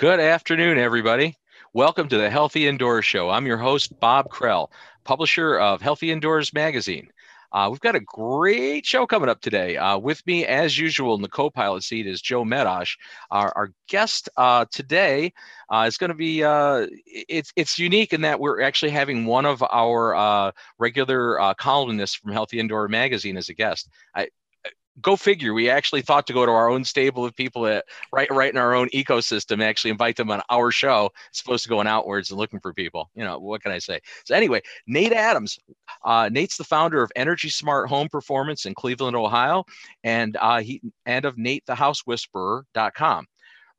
Good afternoon, everybody. Welcome to the Healthy Indoors Show. I'm your host, Bob Krell, publisher of Healthy Indoors magazine. We've got a great show coming up today. With me, as usual, in the co-pilot seat is Joe Medosh. Our guest today is going to be, it's unique in that we're actually having one of our regular columnists from Healthy Indoor magazine as a guest. Go figure. We actually thought to go to our own stable of people that right in our own ecosystem, actually invite them on our show. It's supposed to go on outwards and looking for people. You know, what can I say? So anyway, Nate Adams. Nate's the founder of Energy Smart Home Performance in Cleveland, Ohio, and of NateTheHouseWhisperer.com.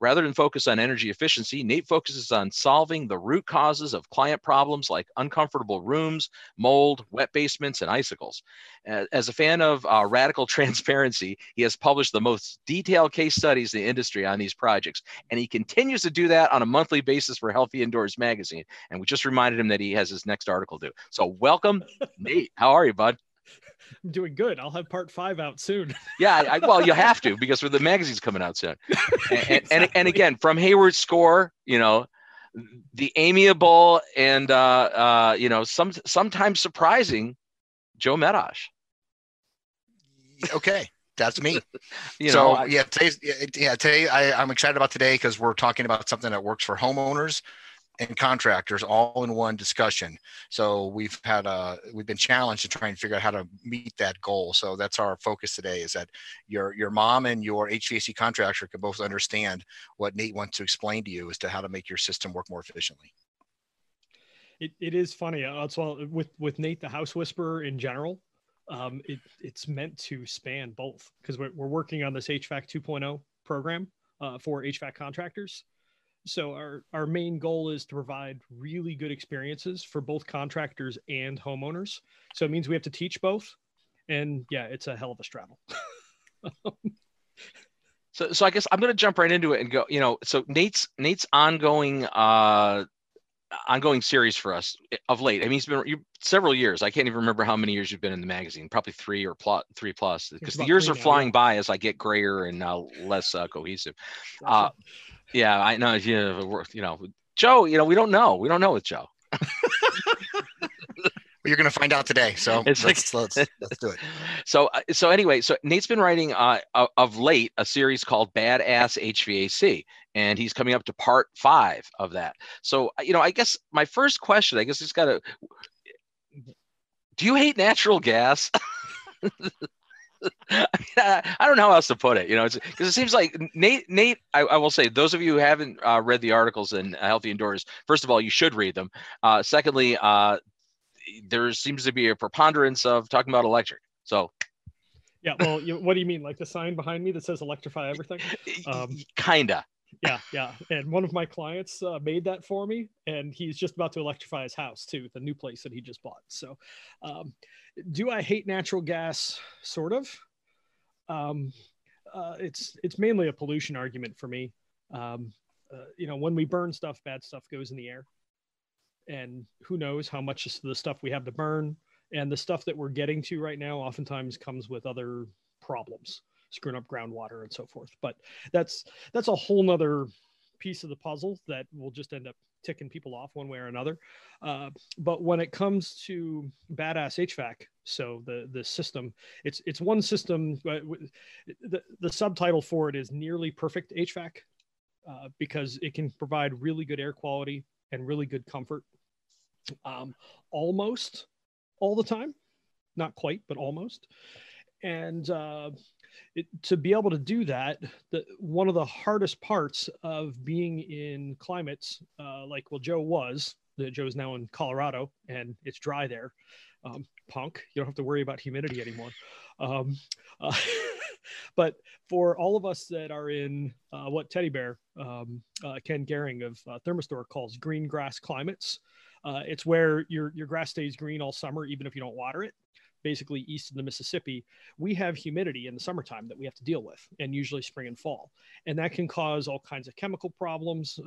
Rather than focus on energy efficiency, Nate focuses on solving the root causes of client problems like uncomfortable rooms, mold, wet basements, and icicles. As a fan of radical transparency, he has published the most detailed case studies in the industry on these projects, and he continues to do that on a monthly basis for Healthy Indoors magazine. And we just reminded him that he has his next article due. So welcome, Nate. How are you, bud? I'm doing good. I'll have part 5 out soon. Yeah, well, you'll have to, because the magazine's coming out soon. And again, from Hayward Score, you know, the amiable and you know, sometimes surprising Joe Medosh. Okay, that's me. Today I'm excited about today because we're talking about something that works for homeowners and contractors all in one discussion. So we've been challenged to try and figure out how to meet that goal. So that's our focus today, is that your mom and your HVAC contractor can both understand what Nate wants to explain to you as to how to make your system work more efficiently. It is funny. Also, with Nate, the House Whisperer in general, it's meant to span both, because we're working on this HVAC 2.0 program for HVAC contractors. So our main goal is to provide really good experiences for both contractors and homeowners. So it means we have to teach both. And yeah, it's a hell of a straddle. So I guess I'm going to jump right into it and go, you know, so Nate's ongoing series for us of late. I mean, it's been several years. I can't even remember how many years you've been in the magazine, probably 3 plus, because the years are flying by as I get grayer and less cohesive. Yeah, I know. You know, Joe, you know, we don't know with Joe. Well, you're going to find out today. So let's do it. So anyway, so Nate's been writing of late a series called Badass HVAC, and he's coming up to part 5 of that. So, you know, I guess my first question, I guess it's got to, do you hate natural gas? I don't know how else to put it, you know, because it seems like Nate, I will say, those of you who haven't read the articles in Healthy Indoors, first of all, you should read them. Secondly, there seems to be a preponderance of talking about electric. So, yeah, well, what do you mean? Like the sign behind me that says electrify everything? Kinda. Yeah. And one of my clients made that for me, and he's just about to electrify his house too, the new place that he just bought. So do I hate natural gas? Sort of. It's mainly a pollution argument for me. You know, when we burn stuff, bad stuff goes in the air. And who knows how much of the stuff we have to burn, and the stuff that we're getting to right now oftentimes comes with other problems, screwing up groundwater and so forth. But that's a whole nother piece of the puzzle that will just end up ticking people off one way or another. But when it comes to Badass HVAC, so the system, it's one system. The subtitle for it is Nearly Perfect HVAC, because it can provide really good air quality and really good comfort, almost all the time, not quite, but almost. And to be able to do that, one of the hardest parts of being in climates like, well, Joe's now in Colorado, and it's dry there. Punk, you don't have to worry about humidity anymore. But for all of us that are in what Teddy Bear, Ken Gehring of Thermostore calls green grass climates, it's where your grass stays green all summer, even if you don't water it. basically east of the Mississippi, we have humidity in the summertime that we have to deal with, and usually spring and fall. And that can cause all kinds of chemical problems,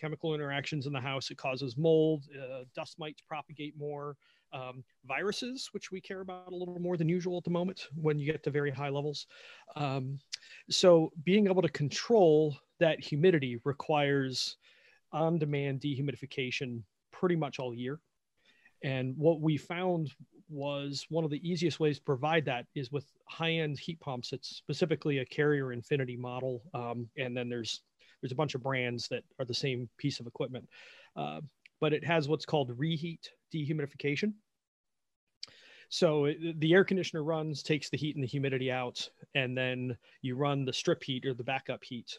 chemical interactions in the house. It causes mold, dust mites propagate more, viruses, which we care about a little more than usual at the moment when you get to very high levels. So being able to control that humidity requires on-demand dehumidification pretty much all year. And what we found was one of the easiest ways to provide that is with high-end heat pumps. It's specifically a Carrier Infinity model. And then there's a bunch of brands that are the same piece of equipment. But it has what's called reheat dehumidification. So the air conditioner runs, takes the heat and the humidity out, and then you run the strip heat or the backup heat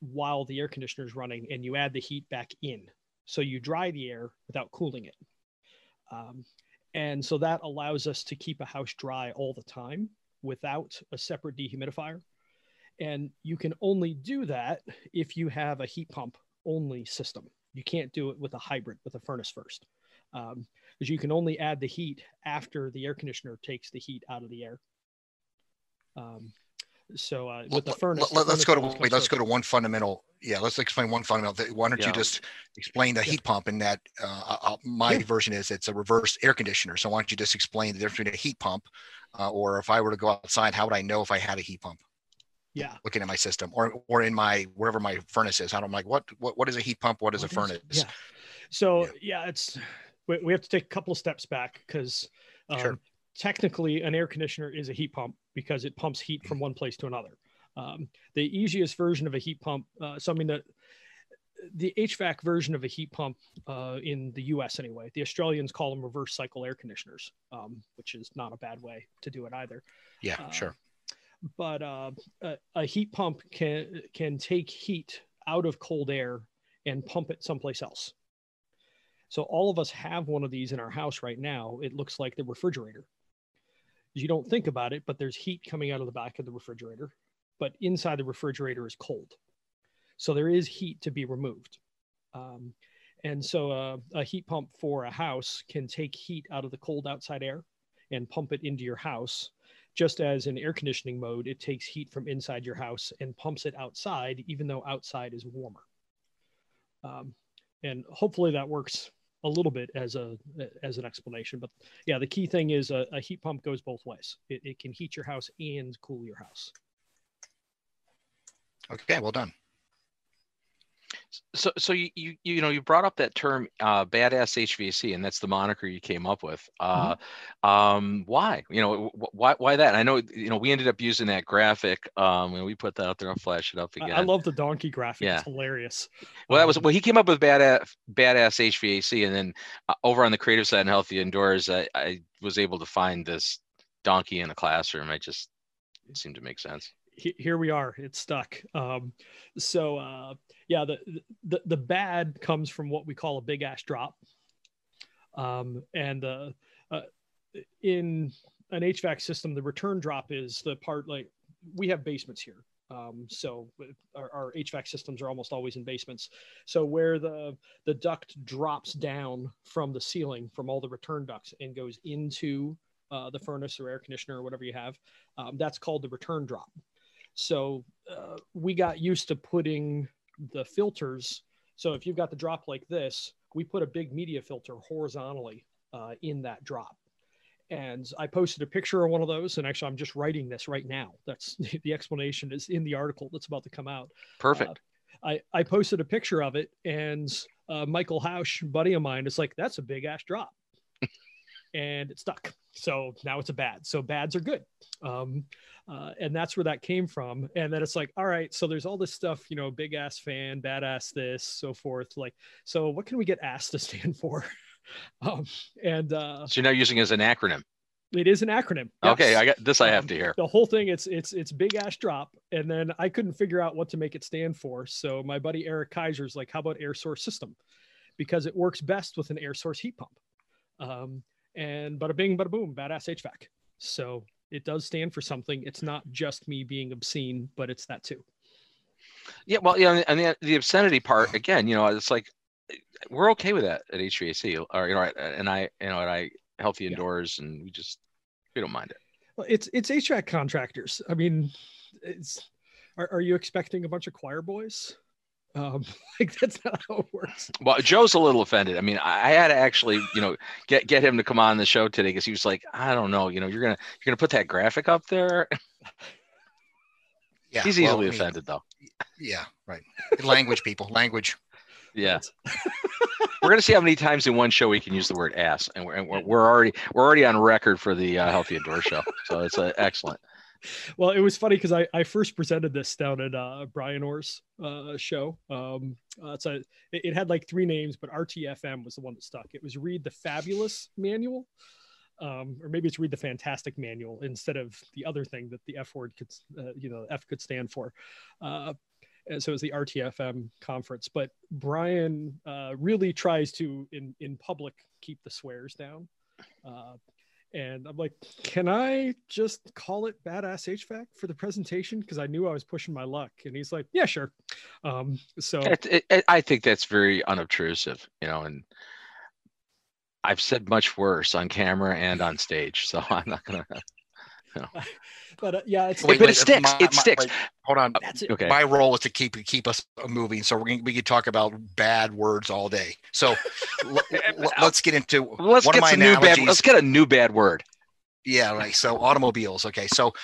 while the air conditioner is running, and you add the heat back in. So you dry the air without cooling it. And so that allows us to keep a house dry all the time without a separate dehumidifier. And you can only do that if you have a heat pump only system. You can't do it with a hybrid, with a furnace first, because you can only add the heat after the air conditioner takes the heat out of the air. With the furnace, let's go to one fundamental. Yeah, let's explain one fundamental. Why don't you just explain the heat pump? And that my version is it's a reverse air conditioner. So why don't you just explain the difference between a heat pump, or if I were to go outside, how would I know if I had a heat pump? Yeah, looking at my system or in my wherever my furnace is. I'm like, what is a heat pump? What is a furnace? Yeah. So we have to take a couple of steps back because technically an air conditioner is a heat pump, because it pumps heat from one place to another. The easiest version of a heat pump, the HVAC version of a heat pump in the US anyway, the Australians call them reverse cycle air conditioners, which is not a bad way to do it either. Yeah, sure. But a heat pump can take heat out of cold air and pump it someplace else. So all of us have one of these in our house right now. It looks like the refrigerator. You don't think about it, but there's heat coming out of the back of the refrigerator, but inside the refrigerator is cold. So there is heat to be removed. A heat pump for a house can take heat out of the cold outside air and pump it into your house, just as in air conditioning mode, it takes heat from inside your house and pumps it outside, even though outside is warmer. And hopefully that works a little bit as an explanation, but yeah, the key thing is a heat pump goes both ways. It can heat your house and cool your house. Okay, well done. So you brought up that term badass HVAC, and that's the moniker you came up with. Why? Why that? I know we ended up using that graphic and we put that out there. I'll flash it up again. I love the donkey graphic. Yeah. It's hilarious. Well, he came up with badass HVAC, and then over on the creative side and Healthy Indoors, I was able to find this donkey in a classroom. It seemed to make sense. Here we are. It's stuck. The bad comes from what we call a big ash drop. In an HVAC system, the return drop is the part, like we have basements here. So our HVAC systems are almost always in basements. So where the duct drops down from the ceiling from all the return ducts and goes into the furnace or air conditioner or whatever you have, that's called the return drop. So we got used to putting the filters. So if you've got the drop like this, we put a big media filter horizontally in that drop. And I posted a picture of one of those. And actually, I'm just writing this right now. That's the explanation is in the article that's about to come out. Perfect. I posted a picture of it, and Michael Hausch, buddy of mine, is like, that's a big ass drop. And it stuck. So now it's a bad. So bads are good. And that's where that came from. And then it's like, all right, so there's all this stuff, big ass fan, badass this, so forth. Like, so what can we get ass to stand for? So you're now using it as an acronym. It is an acronym. Yes. Okay, I got this. I have to hear the whole thing. It's big ash drop, and then I couldn't figure out what to make it stand for. So my buddy Eric Kaiser's like, how about air source system, because it works best with an air source heat pump. And bada bing, bada boom, badass HVAC. So it does stand for something. It's not just me being obscene, but it's that too. Yeah, well, yeah, and the obscenity part again. It's like we're okay with that at HVAC, or and I, Healthy Indoors, and we don't mind it. Well, it's HVAC contractors. I mean, are you expecting a bunch of choir boys? Like that's not how it works. Well, Joe's a little offended. I mean, I had to actually, get him to come on the show today because he was like, I don't know, you're gonna put that graphic up there. Yeah, he's easily offended though. Yeah, right. Language, people, language. Yeah. We're gonna see how many times in one show we can use the word ass, and we're already on record for the Healthy Indoor show. So it's excellent. Well, it was funny because I first presented this down at Brian Orr's show. So it had like three names, but RTFM was the one that stuck. It was Read the Fabulous Manual, or maybe it's Read the Fantastic Manual instead of the other thing that the F word could, F could stand for. And so it was the RTFM conference. But Brian really tries to, in public, keep the swears down. And I'm like, can I just call it Badass HVAC for the presentation? Because I knew I was pushing my luck. And he's like, yeah, sure. I think that's very unobtrusive, and I've said much worse on camera and on stage. So I'm not going to. But wait, it sticks. It sticks. Hold on. That's it. Okay. My role is to keep us moving, so we can talk about bad words all day. So let's get into let's get a new bad word. Yeah, right. So automobiles. Okay, so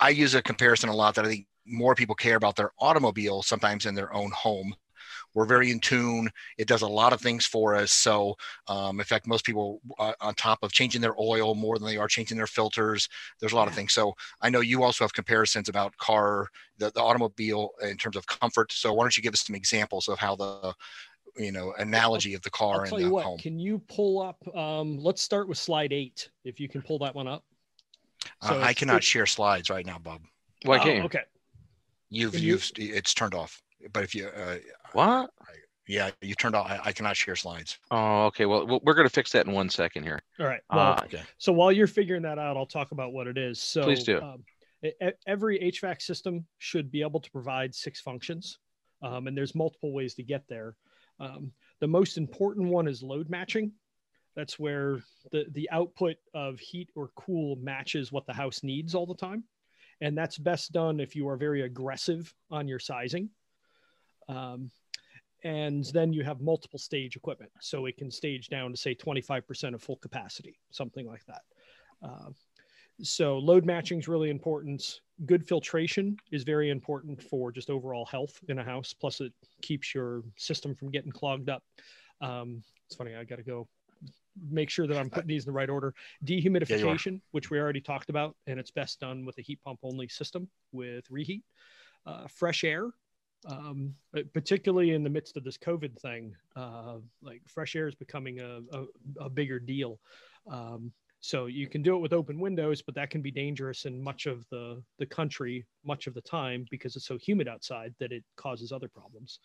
I use a comparison a lot that I think more people care about their automobile sometimes than their own home. We're very in tune. It does a lot of things for us. So in fact, most people on top of changing their oil more than they are changing their filters, there's a lot of things. So I know you also have comparisons about the automobile in terms of comfort. So why don't you give us some examples of how the, analogy of the car and the home. Can you pull up, let's start with slide 8, if you can pull that one up. So I cannot share slides right now, Bob. Why can't you? Okay. It's turned off. But if you you turned off. I cannot share slides. Oh, okay. Well, we're going to fix that in 1 second here. All right. Well, okay. So while you're figuring that out, I'll talk about what it is. So please do. Every HVAC system should be able to provide 6 functions, and there's multiple ways to get there. The most important one is load matching. That's where the output of heat or cool matches what the house needs all the time, and that's best done if you are very aggressive on your sizing. And then you have multiple stage equipment. So it can stage down to say 25% of full capacity, something like that. So load matching is really important. Good filtration is very important for just overall health in a house. Plus it keeps your system from getting clogged up. It's funny, I got to go make sure that I'm putting these in the right order. Dehumidification, which we already talked about, and it's best done with a heat pump only system with reheat, fresh air. Particularly in the midst of this COVID thing, like fresh air is becoming a bigger deal. So you can do it with open windows, but that can be dangerous in much of the country, much of the time, because it's so humid outside that it causes other problems.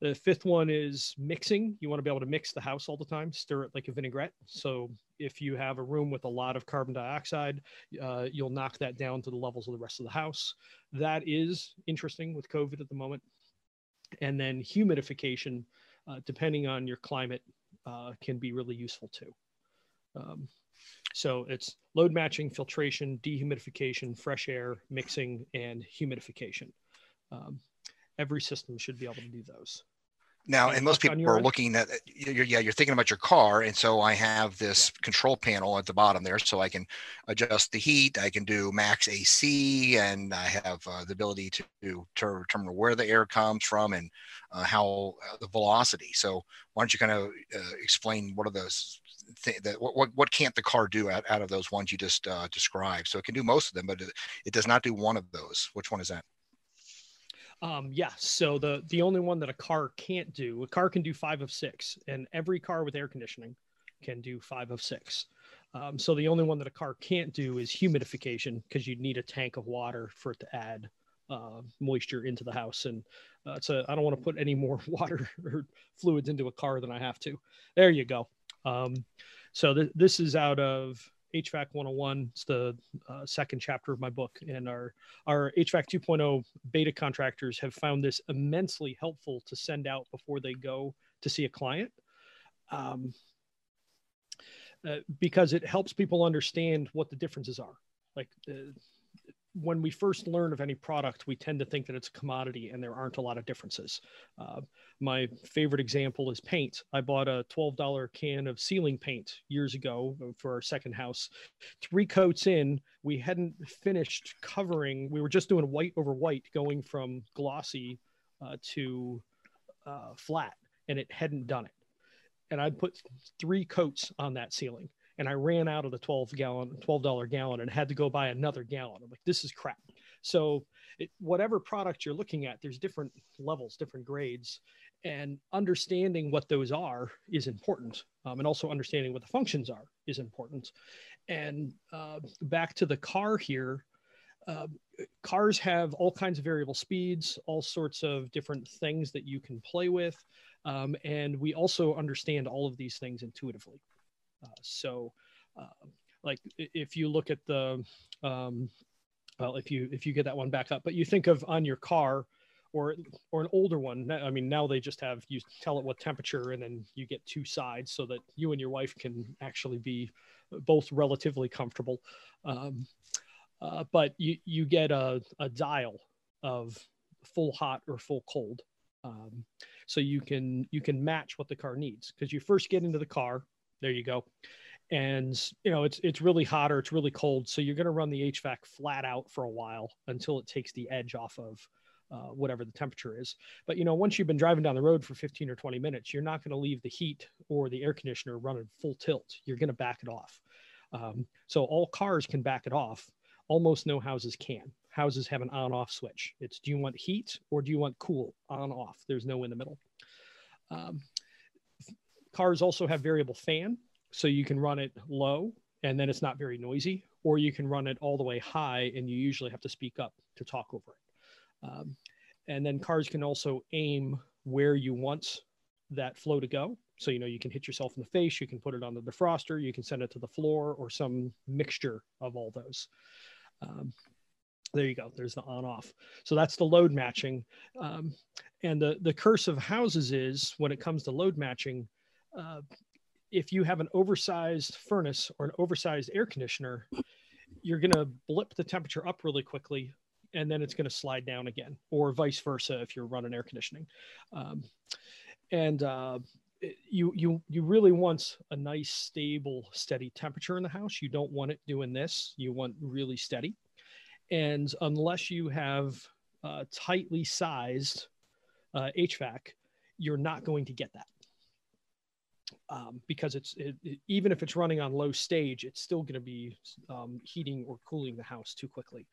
The 5th one is mixing. You want to be able to mix the house all the time, stir it like a vinaigrette. So if you have a room with a lot of carbon dioxide, you'll knock that down to the levels of the rest of the house. That is interesting with COVID at the moment. And then humidification, depending on your climate, can be really useful too. So it's load matching, filtration, dehumidification, fresh air, mixing, and humidification. Every system should be able to do those. Now, and most people are looking at, you're thinking about your car. And so I have this control panel at the bottom there, so I can adjust the heat. I can do max AC, and I have the ability to determine where the air comes from and how the velocity. So why don't you kind of explain what are those what can't the car do out of those ones you just described? So it can do most of them, but it does not do one of those. Which one is that? So the only one that a car can't do, a car can do 5 of 6, and every car with air conditioning can do 5 of 6. So the only one that a car can't do is humidification, because you'd need a tank of water for it to add moisture into the house. And I don't want to put any more water or fluids into a car than I have to. There you go. So this is out of HVAC 101. It's the 2nd chapter of my book, and our HVAC 2.0 beta contractors have found this immensely helpful to send out before they go to see a client. because it helps people understand what the differences are. Like when we first learn of any product, we tend to think that it's a commodity and there aren't a lot of differences. My favorite example is paint. I bought a $12 can of ceiling paint years ago for our second house. 3 coats in, we hadn't finished covering. We were just doing white over white, going from glossy to flat, and it hadn't done it. And I put 3 coats on that ceiling. And I ran out of the $12 gallon and had to go buy another gallon. I'm like, this is crap. So whatever product you're looking at, there's different levels, different grades, and understanding what those are is important. And also understanding what the functions are is important. And back to the car here, cars have all kinds of variable speeds, all sorts of different things that you can play with. And we also understand all of these things intuitively. Like if you look at the, well, if you get that one back up, but you think of on your car or an older one, I mean, now they just have, you tell it what temperature and then you get 2 sides so that you and your wife can actually be both relatively comfortable. But you get a dial of full hot or full cold. So you can match what the car needs, because you first get into the car. There you go. And, you know, it's really hot or it's really cold. So you're going to run the HVAC flat out for a while until it takes the edge off of whatever the temperature is. But, you know, once you've been driving down the road for 15 or 20 minutes, you're not going to leave the heat or the air conditioner running full tilt. You're going to back it off. So all cars can back it off. Almost no houses can. Houses have an on-off switch. It's, do you want heat or do you want cool? On, off. There's no in the middle. Cars also have variable fan, so you can run it low and then it's not very noisy, or you can run it all the way high and you usually have to speak up to talk over it. And then cars can also aim where you want that flow to go. So, you know, you can hit yourself in the face, you can put it on the defroster, you can send it to the floor, or some mixture of all those. There you go. There's the on off. So that's the load matching. And the curse of houses is when it comes to load matching, if you have an oversized furnace or an oversized air conditioner, you're going to blip the temperature up really quickly, and then it's going to slide down again, or vice versa if you're running air conditioning. You really want a nice, stable, steady temperature in the house. You don't want it doing this. You want really steady. And unless you have tightly sized HVAC, you're not going to get that. Because even if it's running on low stage, it's still going to be heating or cooling the house too quickly.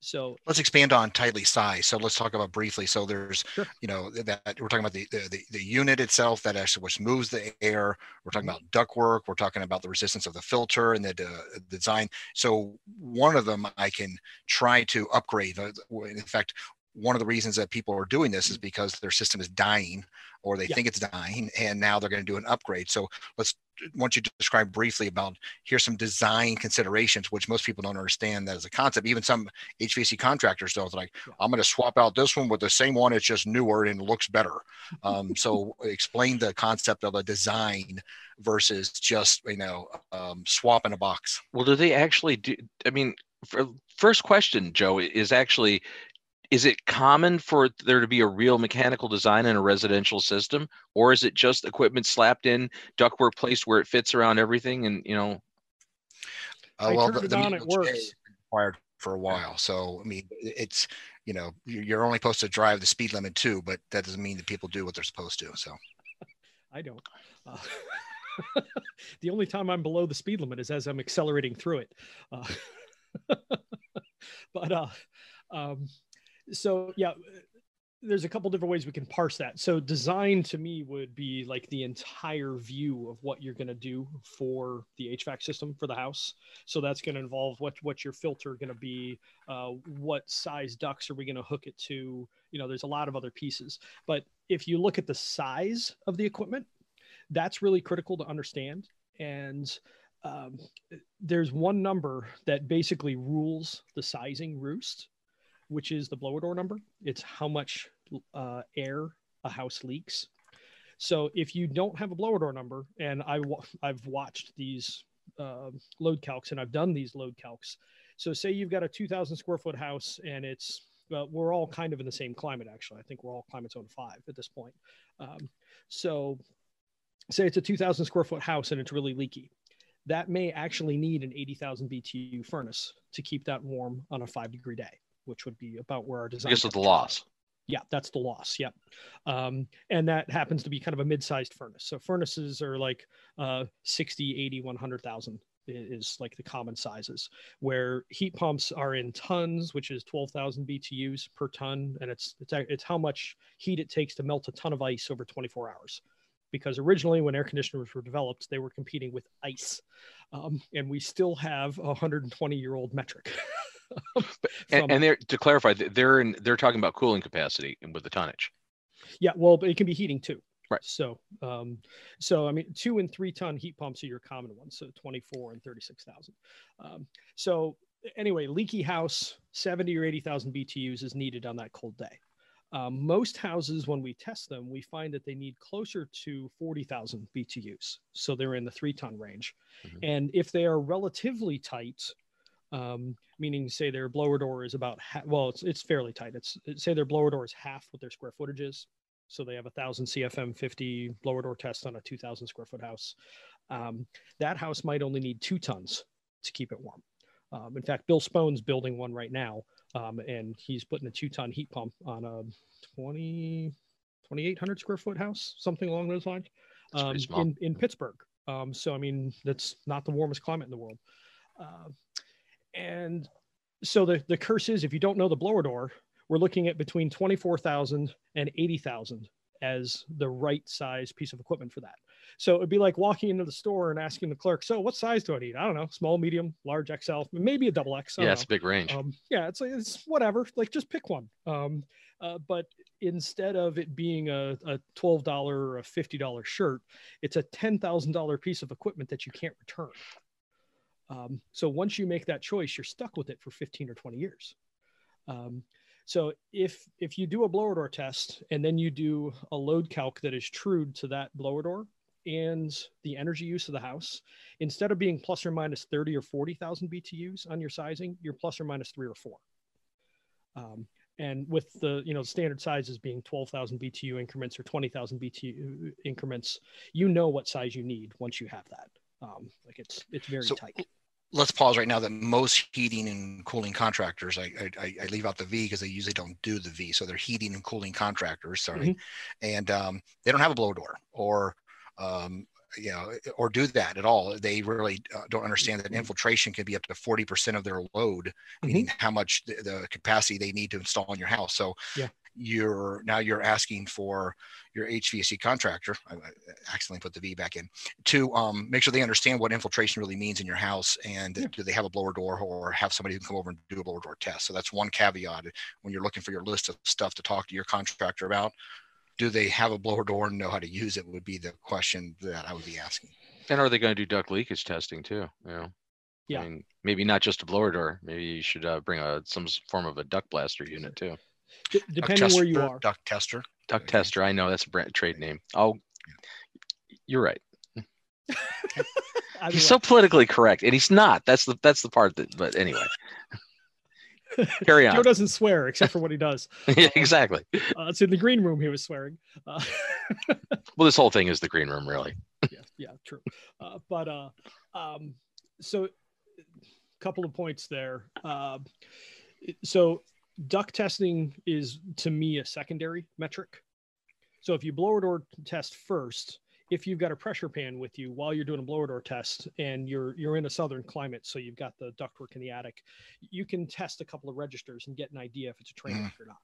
So let's expand on tightly sized. So let's talk about briefly. So there's, sure, you know, that we're talking about the unit itself that actually which moves the air. We're talking about ductwork. We're talking about the resistance of the filter and the design. So one of them I can try to upgrade. In fact, one of the reasons that people are doing this is because their system is dying, or they think it's dying, and now they're going to do an upgrade. So let's, once you describe briefly about, here's some design considerations, which most people don't understand that as a concept. Even some HVAC contractors don't. Like, I'm going to swap out this one with the same one. It's just newer and looks better. So explain the concept of a design versus just, you know, swap in a box. Well, do they actually do, I mean, first question, Joe, is actually, is it common for there to be a real mechanical design in a residential system, or is it just equipment slapped in, ductwork placed where it fits around everything? And, you know, well, it works required for a while. So, I mean, it's, you know, you're only supposed to drive the speed limit too, but that doesn't mean that people do what they're supposed to. So I don't, the only time I'm below the speed limit is as I'm accelerating through it. So yeah, there's a couple different ways we can parse that. So design to me would be like the entire view of what you're going to do for the HVAC system for the house. So that's going to involve what's your filter going to be, what size ducts are we going to hook it to? You know, there's a lot of other pieces. But if you look at the size of the equipment, that's really critical to understand. And there's one number that basically rules the sizing roost, which is the blower door number. It's how much air a house leaks. So if you don't have a blower door number, and I've watched these load calcs, and I've done these load calcs. So say you've got a 2,000 square foot house, and it's, well, we're all kind of in the same climate, actually. I think we're all climate zone 5 at this point. So say it's a 2,000 square foot house and it's really leaky. That may actually need an 80,000 BTU furnace to keep that warm on a 5-degree day, which would be about where our design. I guess with the loss. Yeah, that's the loss. Yeah. And that happens to be kind of a mid-sized furnace. So furnaces are like 60, 80, 100,000 is like the common sizes, where heat pumps are in tons, which is 12,000 BTUs per ton. And it's how much heat it takes to melt a ton of ice over 24 hours. Because originally when air conditioners were developed, they were competing with ice. And we still have a 120-year-old metric. And they're, to clarify, they're talking about cooling capacity and with the tonnage. Yeah, well, but it can be heating too. Right. So, I mean, 2 and 3 ton heat pumps are your common ones. So 24 and 36,000. So anyway, leaky house, 70 or 80,000 BTUs is needed on that cold day. Most houses, when we test them, we find that they need closer to 40,000 BTUs. So they're in the 3 ton range. Mm-hmm. And if they are relatively tight, meaning say their blower door is about, it's fairly tight. Say their blower door is half what their square footage is. So they have 1,000 CFM 50 blower door test on a 2,000 square foot house. That house might only need 2 tons to keep it warm. In fact, Bill Spohn's building one right now, and he's putting a 2 ton heat pump on a 2,800 square foot house, something along those lines, in Pittsburgh. So, I mean, that's not the warmest climate in the world. And so the curse is, if you don't know the blower door, we're looking at between 24,000 and 80,000 as the right size piece of equipment for that. So it'd be like walking into the store and asking the clerk, so what size do I need? I don't know, small, medium, large, XL, maybe a double X. Yeah, it's a big range. Yeah, it's whatever, like just pick one. But instead of it being a $12 or a $50 shirt, it's a $10,000 piece of equipment that you can't return. So once you make that choice, you're stuck with it for 15 or 20 years. So if you do a blower door test and then you do a load calc that is true to that blower door and the energy use of the house, instead of being plus or minus 30 or 40,000 BTUs on your sizing, you're plus or minus 3 or 4. And with the standard sizes being 12,000 BTU increments or 20,000 BTU increments, what size you need once you have that. Like it's very tight. Let's pause right now that most heating and cooling contractors, I leave out the V because they usually don't do the V. So they're heating and cooling contractors, sorry. Mm-hmm. And they don't have a blow door or do that at all. They really don't understand that infiltration can be up to 40% of their load, mm-hmm. meaning how much the capacity they need to install in your house. So yeah. You're asking for your HVAC contractor, I accidentally put the V back in, to make sure they understand what infiltration really means in your house, and yeah. do they have a blower door or have somebody who can come over and do a blower door test. So that's one caveat when you're looking for your list of stuff to talk to your contractor about. Do they have a blower door and know how to use it would be the question that I would be asking. And are they going to do duct leakage testing too? Yeah. I mean, maybe not just a blower door. Maybe you should bring some form of a duct blaster unit too. Depending where you are. Duct tester. I know that's a trade name. Oh, you're right. He's so politically correct, and he's not. That's the part that. But anyway, carry on. Joe doesn't swear except for what he does. Yeah, exactly. It's in the green room he was swearing. Well, this whole thing is the green room, really. Yeah, true. So a couple of points there. Duct testing is, to me, a secondary metric. So if you blower door test first, if you've got a pressure pan with you while you're doing a blower door test and you're in a southern climate, so you've got the ductwork in the attic, you can test a couple of registers and get an idea if it's a train wreck or not.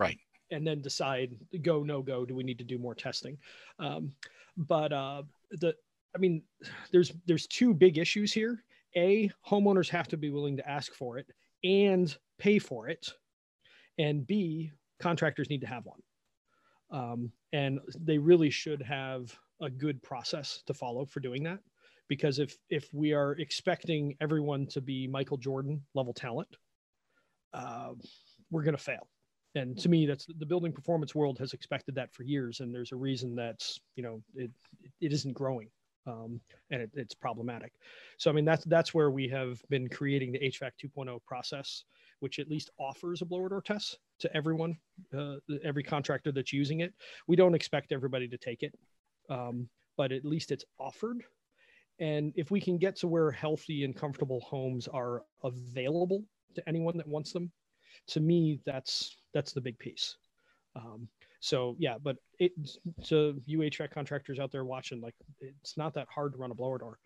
Right. And then decide, go, no go, do we need to do more testing? There's two big issues here. A, homeowners have to be willing to ask for it and pay for it, and B, contractors need to have one, and they really should have a good process to follow for doing that, because if we are expecting everyone to be Michael Jordan level talent, we're going to fail. And to me, that's the building performance world has expected that for years, and there's a reason that's it isn't growing and it's problematic. So, I mean, that's where we have been creating the HVAC 2.0 process, which at least offers a blower door test to everyone, every contractor that's using it. We don't expect everybody to take it, but at least it's offered. And if we can get to where healthy and comfortable homes are available to anyone that wants them, to me, that's the big piece. So yeah, but so you HVAC contractors out there watching, like, it's not that hard to run a blower door.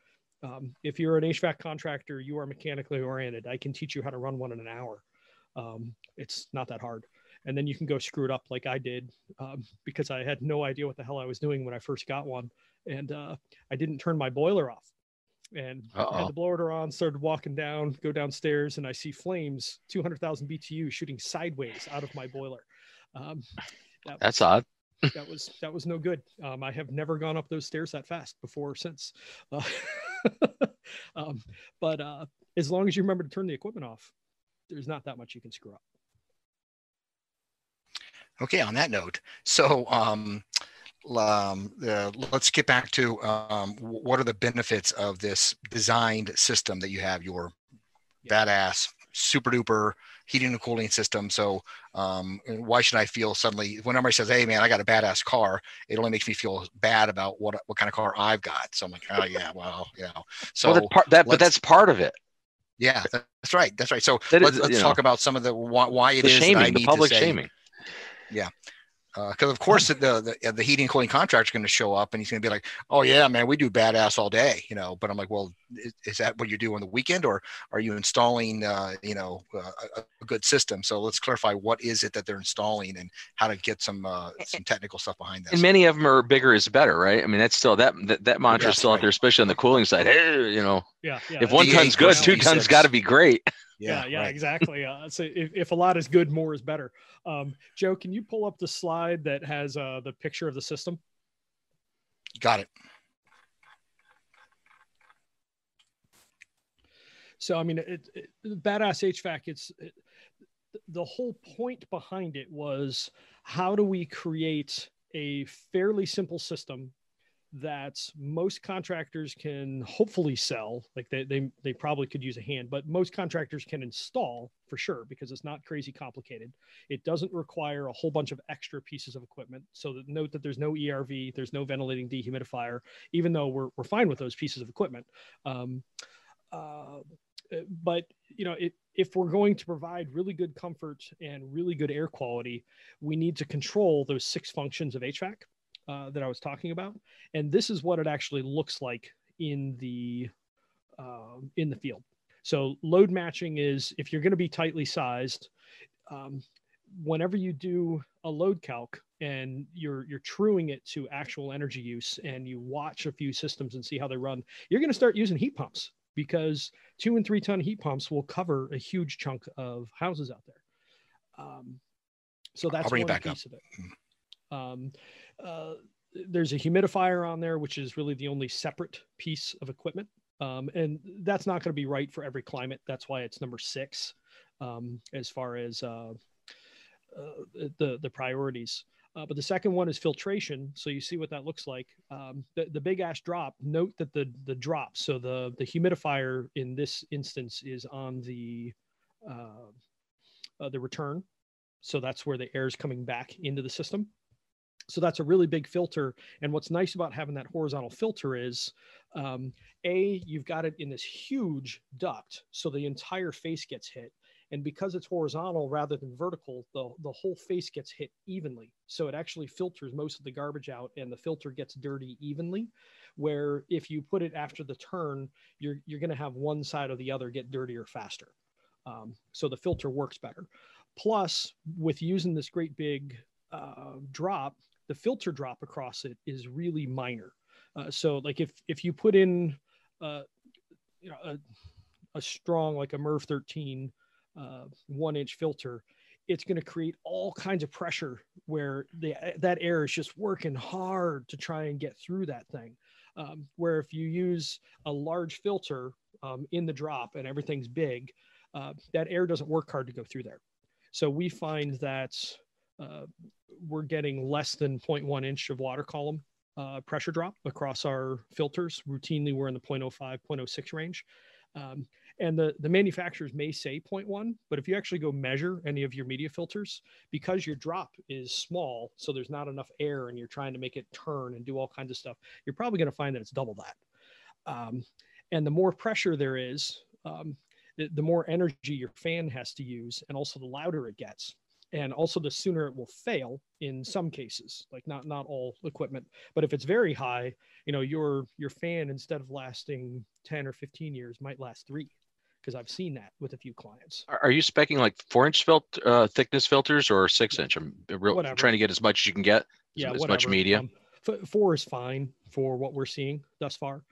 If you're an HVAC contractor, you are mechanically oriented. I can teach you how to run one in an hour. It's not that hard. And then you can go screw it up like I did, because I had no idea what the hell I was doing when I first got one. And I didn't turn my boiler off. And I had the blower door on, started walking down, go downstairs, and I see flames, 200,000 BTU shooting sideways out of my boiler. That's odd. That was no good. I have never gone up those stairs that fast before or since. But as long as you remember to turn the equipment off, there's not that much you can screw up. Okay, on that note, so let's get back to what are the benefits of this designed system that you have, your badass super duper heating and cooling system. So why should I feel suddenly when somebody says, hey man, I got a badass car, it only makes me feel bad about what kind of car I've got. So I'm like, oh yeah, well, you know, so well, that's part of it. Yeah, that's right. That's right. So let's talk about some of the, why it is shaming, that I need public to say, shaming. Yeah. Because of course the heating and cooling contractor is going to show up and he's going to be like, oh yeah, man, we do badass all day, you know. But I'm like, well, is that what you do on the weekend, or are you installing, a good system? So let's clarify what is it that they're installing and how to get some technical stuff behind that. And many of them are bigger is better, right? I mean, that's still that mantra is still out there, especially on the cooling side. Hey, you know, if one ton's good, two tons got to be great. Yeah, right. Exactly. So if a lot is good, more is better. Joe, can you pull up the slide that has the picture of the system? Got it. So, I mean, badass HVAC, the whole point behind it was, how do we create a fairly simple system that most contractors can hopefully sell? Like they probably could use a hand, but most contractors can install for sure, because it's not crazy complicated. It doesn't require a whole bunch of extra pieces of equipment. So that, note that there's no ERV, there's no ventilating dehumidifier, even though we're fine with those pieces of equipment. But you know, if we're going to provide really good comfort and really good air quality, we need to control those 6 functions of HVAC. That I was talking about, and this is what it actually looks like in the field. So load matching is, if you're going to be tightly sized, whenever you do a load calc and you're truing it to actual energy use, and you watch a few systems and see how they run, you're going to start using heat pumps, because 2 and 3 ton heat pumps will cover a huge chunk of houses out there. So that's one piece of it. There's a humidifier on there, which is really the only separate piece of equipment. And that's not going to be right for every climate. That's why it's number 6, as far as, the priorities. But the second one is filtration. So you see what that looks like. The big ash drop, note that the drop, so the humidifier in this instance is on the return. So that's where the air is coming back into the system. So that's a really big filter. And what's nice about having that horizontal filter is, you've got it in this huge duct, so the entire face gets hit. And because it's horizontal rather than vertical, the whole face gets hit evenly. So it actually filters most of the garbage out, and the filter gets dirty evenly, where if you put it after the turn, you're going to have one side or the other get dirtier faster. So the filter works better. Plus, with using this great big drop, the filter drop across it is really minor. So like if you put in a strong, like a MERV 13 1-inch filter, it's going to create all kinds of pressure where that air is just working hard to try and get through that thing. Where if you use a large filter in the drop and everything's big, that air doesn't work hard to go through there. So we find that we're getting less than 0.1 inch of water column pressure drop across our filters. Routinely, we're in the 0.05, 0.06 range. And the manufacturers may say 0.1, but if you actually go measure any of your media filters, because your drop is small, so there's not enough air and you're trying to make it turn and do all kinds of stuff, you're probably going to find that it's double that. And the more pressure there is, the more energy your fan has to use, and also the louder it gets. And also the sooner it will fail in some cases, like not all equipment, but if it's very high, you know, your fan, instead of lasting 10 or 15 years, might last 3, because I've seen that with a few clients. Are you speccing like 4-inch thickness filters or 6-inch? I'm trying to get as much as you can get, as much media. 4 is fine for what we're seeing thus far.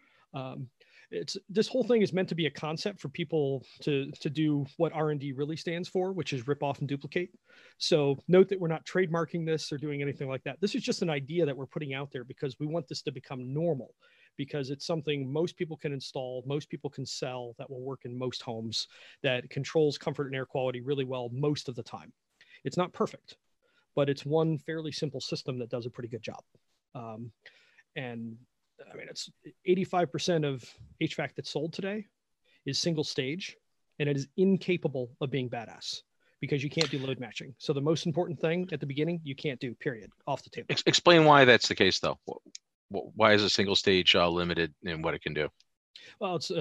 This whole thing is meant to be a concept for people to do what R&D really stands for, which is rip off and duplicate. So note that we're not trademarking this or doing anything like that. This is just an idea that we're putting out there because we want this to become normal, because it's something most people can install, most people can sell, that will work in most homes, that controls comfort and air quality really well most of the time. It's not perfect, but it's one fairly simple system that does a pretty good job. And I mean, it's 85% of HVAC that's sold today is single stage, and it is incapable of being badass because you can't do load matching. So the most important thing at the beginning, you can't do, period, off the table. Explain why that's the case, though. Why is a single stage limited in what it can do? Well, it's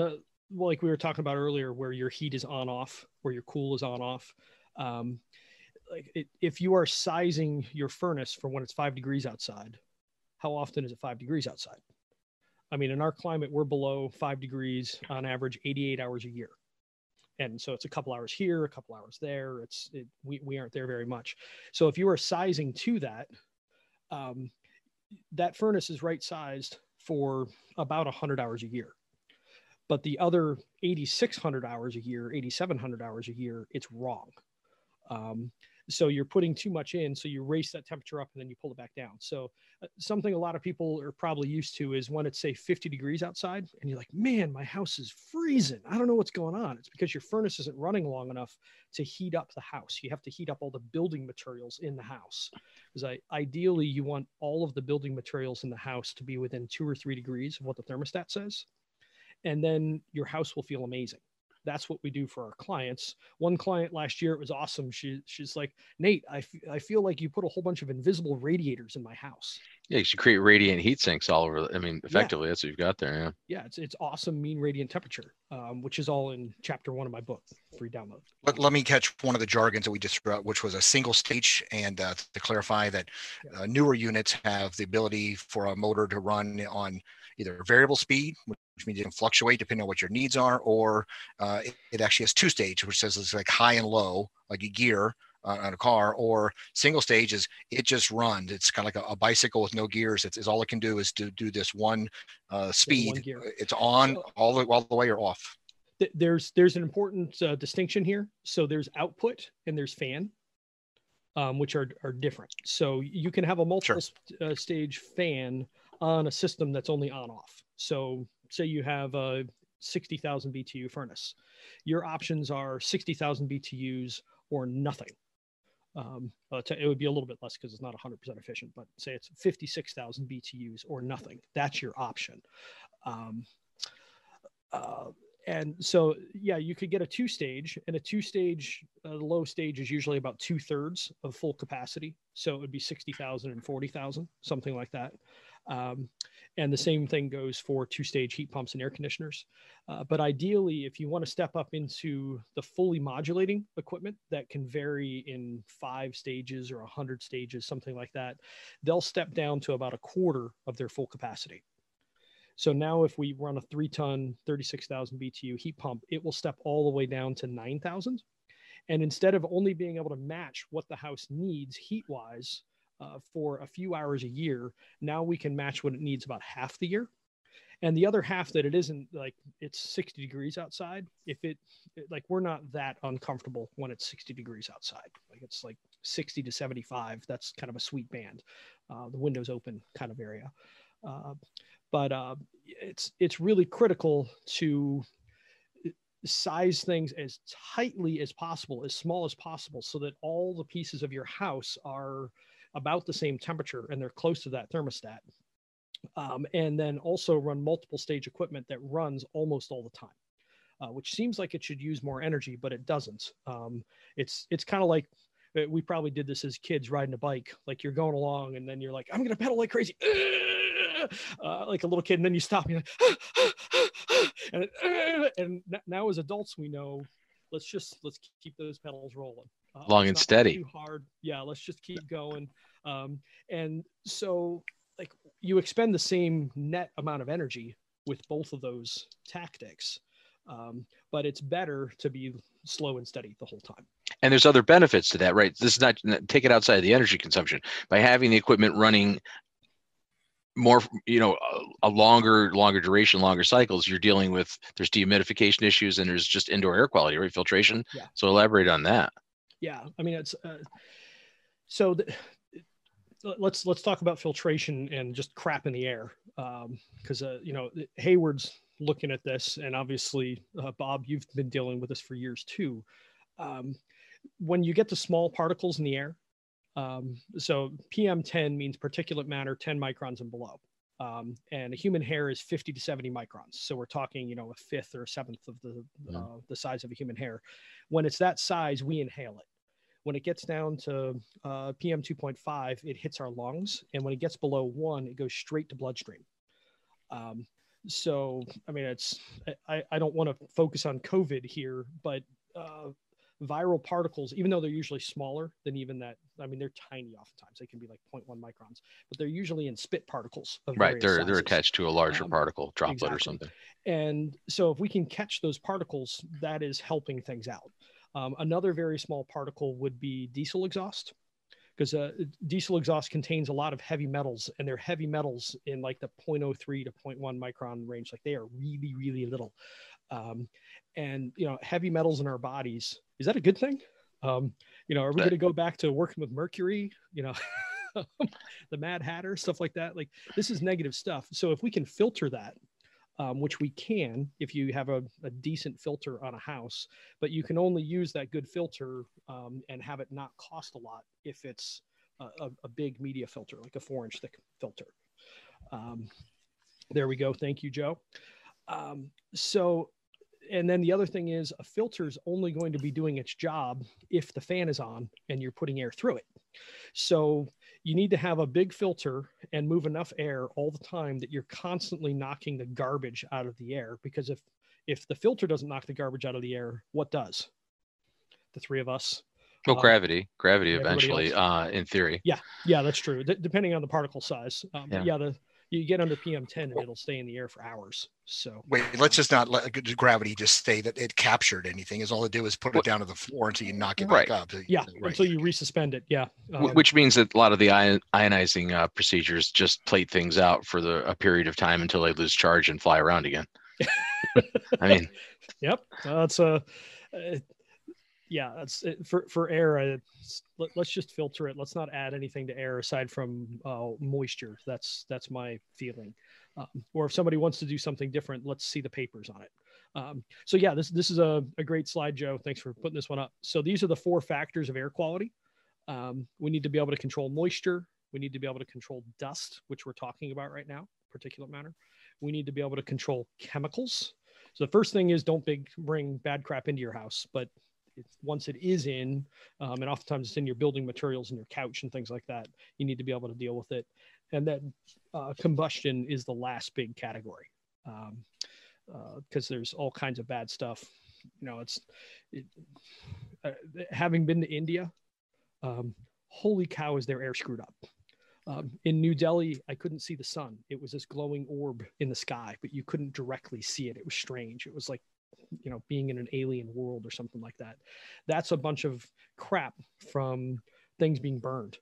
like we were talking about earlier, where your heat is on off, where your cool is on off. If you are sizing your furnace for when it's 5 degrees outside, how often is it 5 degrees outside? I mean, in our climate, we're below 5 degrees on average, 88 hours a year. And so it's a couple hours here, a couple hours there. We aren't there very much. So if you are sizing to that, that furnace is right sized for about 100 hours a year. But the other 8,600 hours a year, 8,700 hours a year, it's wrong. So you're putting too much in, so you raise that temperature up and then you pull it back down. So something a lot of people are probably used to is when it's, say, 50 degrees outside and you're like, man, my house is freezing. I don't know what's going on. It's because your furnace isn't running long enough to heat up the house. You have to heat up all the building materials in the house, because ideally you want all of the building materials in the house to be within 2 or 3 degrees of what the thermostat says. And then your house will feel amazing. That's what we do for our clients. One client last year, it was awesome. She's like, Nate, I feel like you put a whole bunch of invisible radiators in my house. Yeah, you should create radiant heat sinks all over. I mean, effectively, that's what you've got there. Yeah, it's awesome, mean radiant temperature, which is all in chapter 1 of my book, free download. Let me catch one of the jargons that we just brought, which was a single stage. And to clarify that, newer units have the ability for a motor to run on either variable speed, which means it can fluctuate depending on what your needs are, or it actually has 2-stage, which says it's like high and low, like a gear on a car, or single stage is it just runs. It's kind of like a bicycle with no gears. It's all it can do is to do this one speed. One gear. It's on all the way or off. There's an important distinction here. So there's output and there's fan, which are different. So you can have a multiple stage fan on a system that's only on off. So say you have a 60,000 BTU furnace. Your options are 60,000 BTUs or nothing. It would be a little bit less because it's not 100% efficient, but say it's 56,000 BTUs or nothing. That's your option. And so, yeah, you could get a 2-stage, and a 2-stage low stage is usually about 2/3 of full capacity. So it would be 60,000 and 40,000, something like that. And the same thing goes for 2-stage heat pumps and air conditioners. But ideally, if you want to step up into the fully modulating equipment that can vary in 5 stages or 100 stages, something like that, they'll step down to about 1/4 of their full capacity. So now if we run a 3-ton, 36,000 BTU heat pump, it will step all the way down to 9,000. And instead of only being able to match what the house needs heat-wise, for a few hours a year, now we can match what it needs about half the year. And the other half that it isn't, like, it's 60 degrees outside. If it, like, we're not that uncomfortable when it's 60 degrees outside. Like, it's like 60 to 75. That's kind of a sweet band, the windows open kind of area. But it's really critical to size things as tightly as possible, as small as possible, so that all the pieces of your house are about the same temperature and they're close to that thermostat. and then also run multiple stage equipment that runs almost all the time, which seems like it should use more energy, but it doesn't. It's kind of like, we probably did this as kids riding a bike. Like you're going along and then you're like, I'm going to pedal like crazy, like a little kid. And then you stop and you're like, and now as adults, we know, let's keep those pedals rolling. Long and steady. Too hard. Yeah. Let's just keep going. And so like you expend the same net amount of energy with both of those tactics. But it's better to be slow and steady the whole time. And there's other benefits to that, right? This is not, take it outside of the energy consumption. By having the equipment running more, you know, a longer duration, longer cycles, you're dealing with, there's dehumidification issues and there's just indoor air quality, right? Filtration. Yeah. So elaborate on that. Yeah. I mean, it's, so let's talk about filtration and just crap in the air. 'Cause, you know, Hayward's looking at this, and obviously Bob, you've been dealing with this for years too. When you get to small particles in the air, so PM10 means particulate matter 10 microns and below, and a human hair is 50 to 70 microns. So we're talking, you know, a fifth or a seventh of the size of a human hair. When it's that size, we inhale it. When it gets down to PM2.5, it hits our lungs, and when it gets below 1, it goes straight to bloodstream. So, I mean, it's, I don't want to focus on COVID here, but viral particles, even though they're usually smaller than even that, I mean, they're tiny oftentimes. They can be like 0.1 microns, but they're usually in spit particles. Right. They're attached to a larger particle, droplet or something. And so if we can catch those particles, that is helping things out. Another very small particle would be diesel exhaust, because diesel exhaust contains a lot of heavy metals, and they're heavy metals in like the 0.03 to 0.1 micron range. Like they are really, really little. And, you know, heavy metals in our bodies, is that a good thing? You know, are we going to go back to working with mercury, you know, the Mad Hatter, stuff like that? Like this is negative stuff. So if we can filter that, which we can, if you have a decent filter on a house, but you can only use that good filter and have it not cost a lot if it's a big media filter, like a 4-inch thick filter. There we go. Thank you, Joe. So, and then the other thing is a filter is only going to be doing its job if the fan is on and you're putting air through it. So you need to have a big filter and move enough air all the time that you're constantly knocking the garbage out of the air, because if the filter doesn't knock the garbage out of the air, what does? The three of us. Well, gravity eventually, in theory. Yeah. Yeah, that's true. Depending on the particle size. You get under PM10 and it'll stay in the air for hours. So wait, let's just not let gravity just stay that it captured anything. Is all it do is put it down to the floor until you knock it back up. Yeah, until you resuspend it. Yeah. Which means that a lot of the ionizing procedures just plate things out for a period of time until they lose charge and fly around again. I mean, yep, that's yeah, that's it. For air. Let's just filter it. Let's not add anything to air aside from moisture. That's my feeling. Or if somebody wants to do something different, let's see the papers on it. So yeah, this is a great slide, Joe. Thanks for putting this one up. So these are the 4 factors of air quality. We need to be able to control moisture. We need to be able to control dust, which we're talking about right now, particulate matter. We need to be able to control chemicals. So the first thing is don't bring bad crap into your house, but once it is in, and oftentimes it's in your building materials and your couch and things like that, you need to be able to deal with it. And then combustion is the last big category, because there's all kinds of bad stuff. You know, having been to India, holy cow, is their air screwed up. In New Delhi, I couldn't see the sun. It was this glowing orb in the sky, but you couldn't directly see it. It was strange. It was like, you know, being in an alien world or something like that. That's a bunch of crap from things being burned,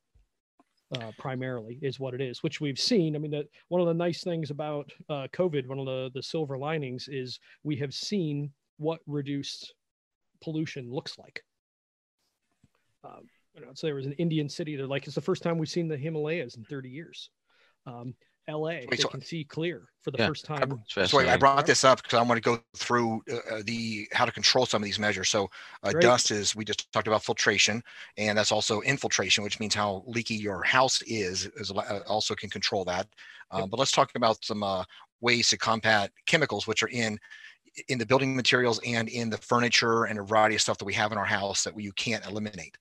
primarily is what it is, which we've seen. I mean, one of the nice things about COVID, one of the silver linings is we have seen what reduced pollution looks like. So there was an Indian city. They're like, it's the first time we've seen the Himalayas in 30 years. LA. They can see clear for the first time. So I brought this up because I want to go through the how to control some of these measures. So dust is, we just talked about filtration, and that's also infiltration, which means how leaky your house is also can control that. But let's talk about some ways to combat chemicals, which are in the building materials and in the furniture and a variety of stuff that we have in our house that you can't eliminate.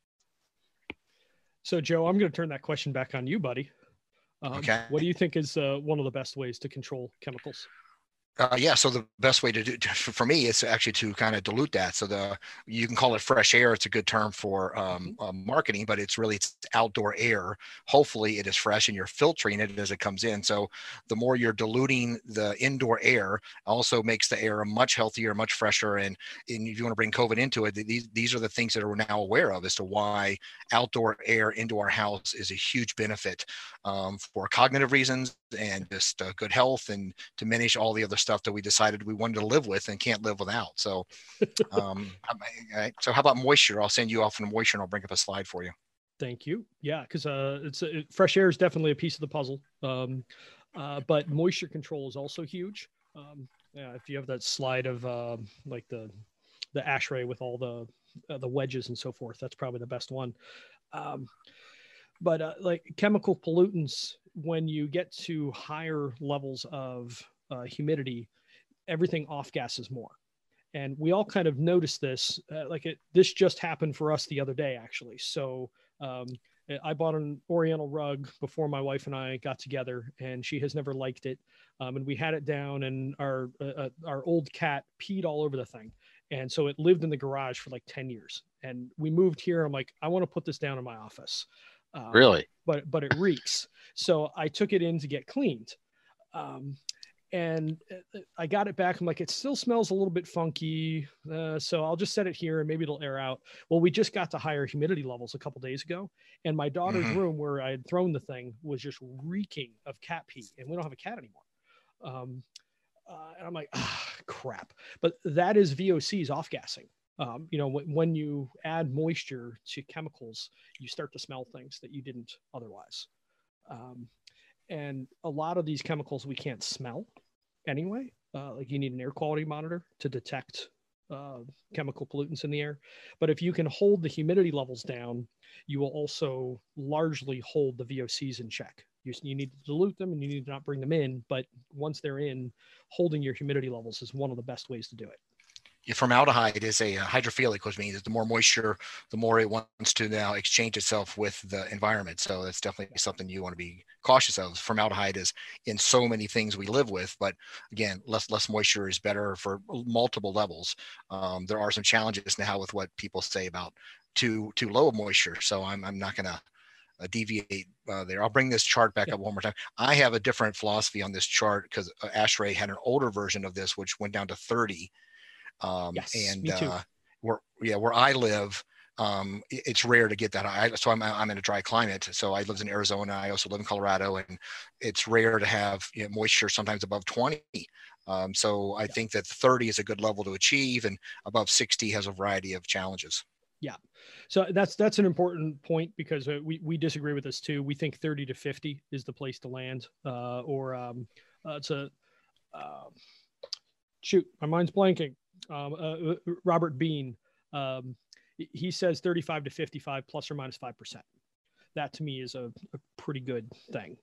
So Joe, I'm going to turn that question back on you, buddy. Okay. What do you think is one of the best ways to control chemicals? Yeah, so the best way to do, for me, is actually to kind of dilute that. So you can call it fresh air. It's a good term for marketing, but it's really outdoor air. Hopefully it is fresh and you're filtering it as it comes in. So the more you're diluting the indoor air also makes the air much healthier, much fresher. And if you want to bring COVID into it, these are the things that we're now aware of as to why outdoor air into our house is a huge benefit for cognitive reasons and just good health, and diminish all the other stuff that we decided we wanted to live with and can't live without. So, so how about moisture? I'll send you off on moisture and I'll bring up a slide for you. Thank you. Yeah. Cause fresh air is definitely a piece of the puzzle. But moisture control is also huge. Yeah, if you have that slide of like the ASHRAE with all the wedges and so forth, that's probably the best one. But like chemical pollutants, when you get to higher levels of humidity, everything off gases more. And we all kind of noticed this, this just happened for us the other day, actually. So I bought an Oriental rug before my wife and I got together, and she has never liked it. And we had it down, and our old cat peed all over the thing. And so it lived in the garage for like 10 years. And we moved here. I'm like, I want to put this down in my office. Really? But it reeks. So I took it in to get cleaned. And I got it back. I'm like, it still smells a little bit funky. So I'll just set it here and maybe it'll air out. Well, we just got to higher humidity levels a couple days ago. And my daughter's room where I had thrown the thing was just reeking of cat pee, and we don't have a cat anymore. And I'm like, crap. But that is VOCs off-gassing. You know, when you add moisture to chemicals, you start to smell things that you didn't otherwise. And a lot of these chemicals we can't smell. Anyway, like you need an air quality monitor to detect chemical pollutants in the air. But if you can hold the humidity levels down, you will also largely hold the VOCs in check. You need to dilute them and you need to not bring them in. But once they're in, holding your humidity levels is one of the best ways to do it. Formaldehyde is a hydrophilic, which means the more moisture, the more it wants to now exchange itself with the environment. So that's definitely something you want to be cautious of. Formaldehyde is in so many things we live with, but again, less moisture is better for multiple levels. There are some challenges now with what people say about too low moisture. So I'm not going to deviate there. I'll bring this chart back up one more time. I have a different philosophy on this chart because ASHRAE had an older version of this, which went down to 30. Where I live, it's rare to get that. So I'm in a dry climate. So I live in Arizona. I also live in Colorado, and it's rare to have moisture sometimes above 20. So I think that 30 is a good level to achieve, and above 60 has a variety of challenges. Yeah. So that's an important point because we disagree with this too. We think 30 to 50 is the place to land, shoot, my mind's blanking. Robert Bean, he says 35 to 55 plus or minus 5%. That to me is a pretty good thing.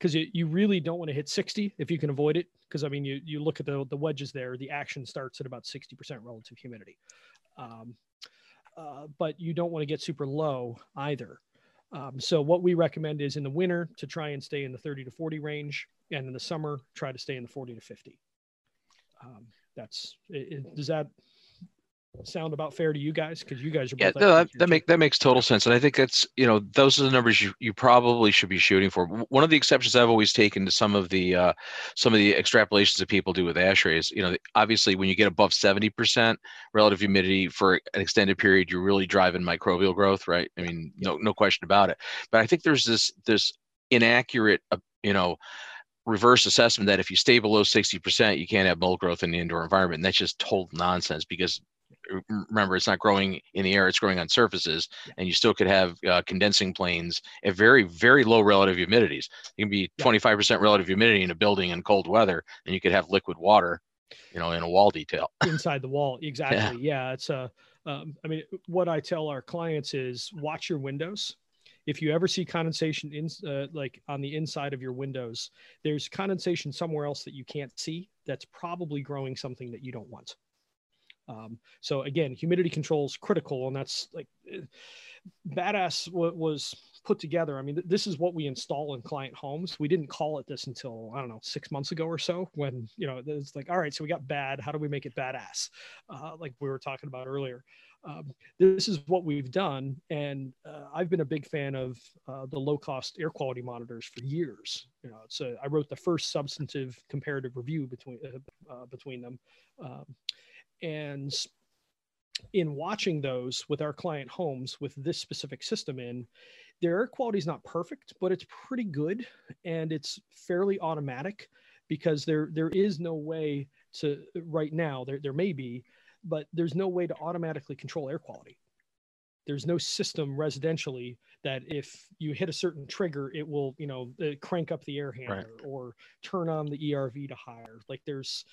Because you really don't want to hit 60 if you can avoid it. Because I mean, you look at the wedges there, the action starts at about 60% relative humidity. But you don't want to get super low either. So what we recommend is in the winter to try and stay in the 30 to 40 range. And in the summer, try to stay in the 40 to 50. Does that sound about fair to you guys? Because you guys are both that makes total sense, and I think that's those are the numbers you probably should be shooting for. One of the exceptions I've always taken to some of the extrapolations that people do with ASHRAE is obviously when you get above 70% relative humidity for an extended period, you're really driving microbial growth, right? I mean, no question about it. But I think there's this inaccurate reverse assessment that if you stay below 60%, you can't have mold growth in the indoor environment. And that's just total nonsense because remember, it's not growing in the air, it's growing on surfaces, and you still could have condensing planes at very, very low relative humidities. It can be 25% relative humidity in a building in cold weather, and you could have liquid water, you know, in a wall detail. Inside the wall, exactly. Yeah, it's a, I mean, what I tell our clients is watch your windows. If you ever see condensation in, like on the inside of your windows, there's condensation somewhere else that you can't see that's probably growing something that you don't want. So again, humidity control is critical, and that's like badass what was put together. I mean, this is what we install in client homes. We didn't call it this until, I don't know, 6 months ago or so, when, you know, it's like, all right, so we got bad. How do we make it badass? Like we were talking about earlier. This is what we've done. And I've been a big fan of the low-cost air quality monitors for years. You know, so I wrote the first substantive comparative review between them. And in watching those with our client homes with this specific system in, their air quality is not perfect, but it's pretty good. And it's fairly automatic, because there is no way to, right now, there may be, but there's no way to automatically control air quality. There's no system residentially that if you hit a certain trigger, it will, you know, crank up the air handler right, or turn on the ERV to higher. Like there's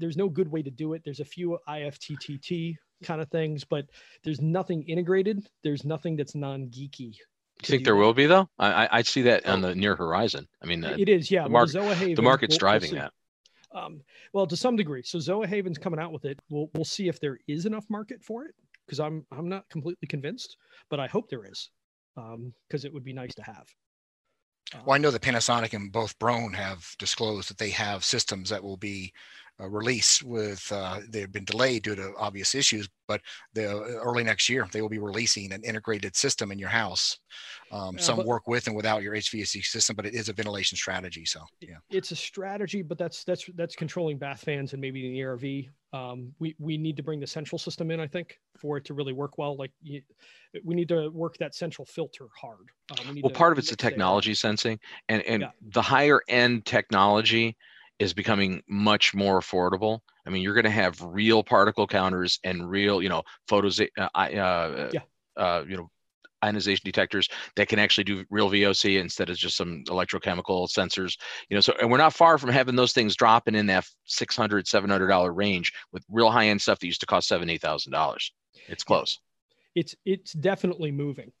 no good way to do it. There's a few IFTTT kind of things, but there's nothing integrated. There's nothing that's non-geeky. You think there will be though? I see that on the near horizon. I mean, it is. Yeah. The market's driving that. Well, to some degree. So Zoa Haven's coming out with it. We'll see if there is enough market for it, because I'm not completely convinced, but I hope there is, because it would be nice to have. Well, I know that Panasonic and both Braun have disclosed that they have systems that will be released with, they've been delayed due to obvious issues, but early next year, they will be releasing an integrated system in your house. Some work with and without your HVAC system, but it is a ventilation strategy. So yeah, it's a strategy, but that's controlling bath fans and maybe the ERV. We need to bring the central system in, I think, for it to really work well. Like we need to work that central filter hard. Part of it's the technology sensing and the higher end technology is becoming much more affordable. I mean, you're going to have real particle counters and real, you know, ionization detectors that can actually do real VOC instead of just some electrochemical sensors, you know, so, and we're not far from having those things dropping in that $600, $700 range with real high end stuff that used to cost $7,000, $8,000. It's close. It's definitely moving.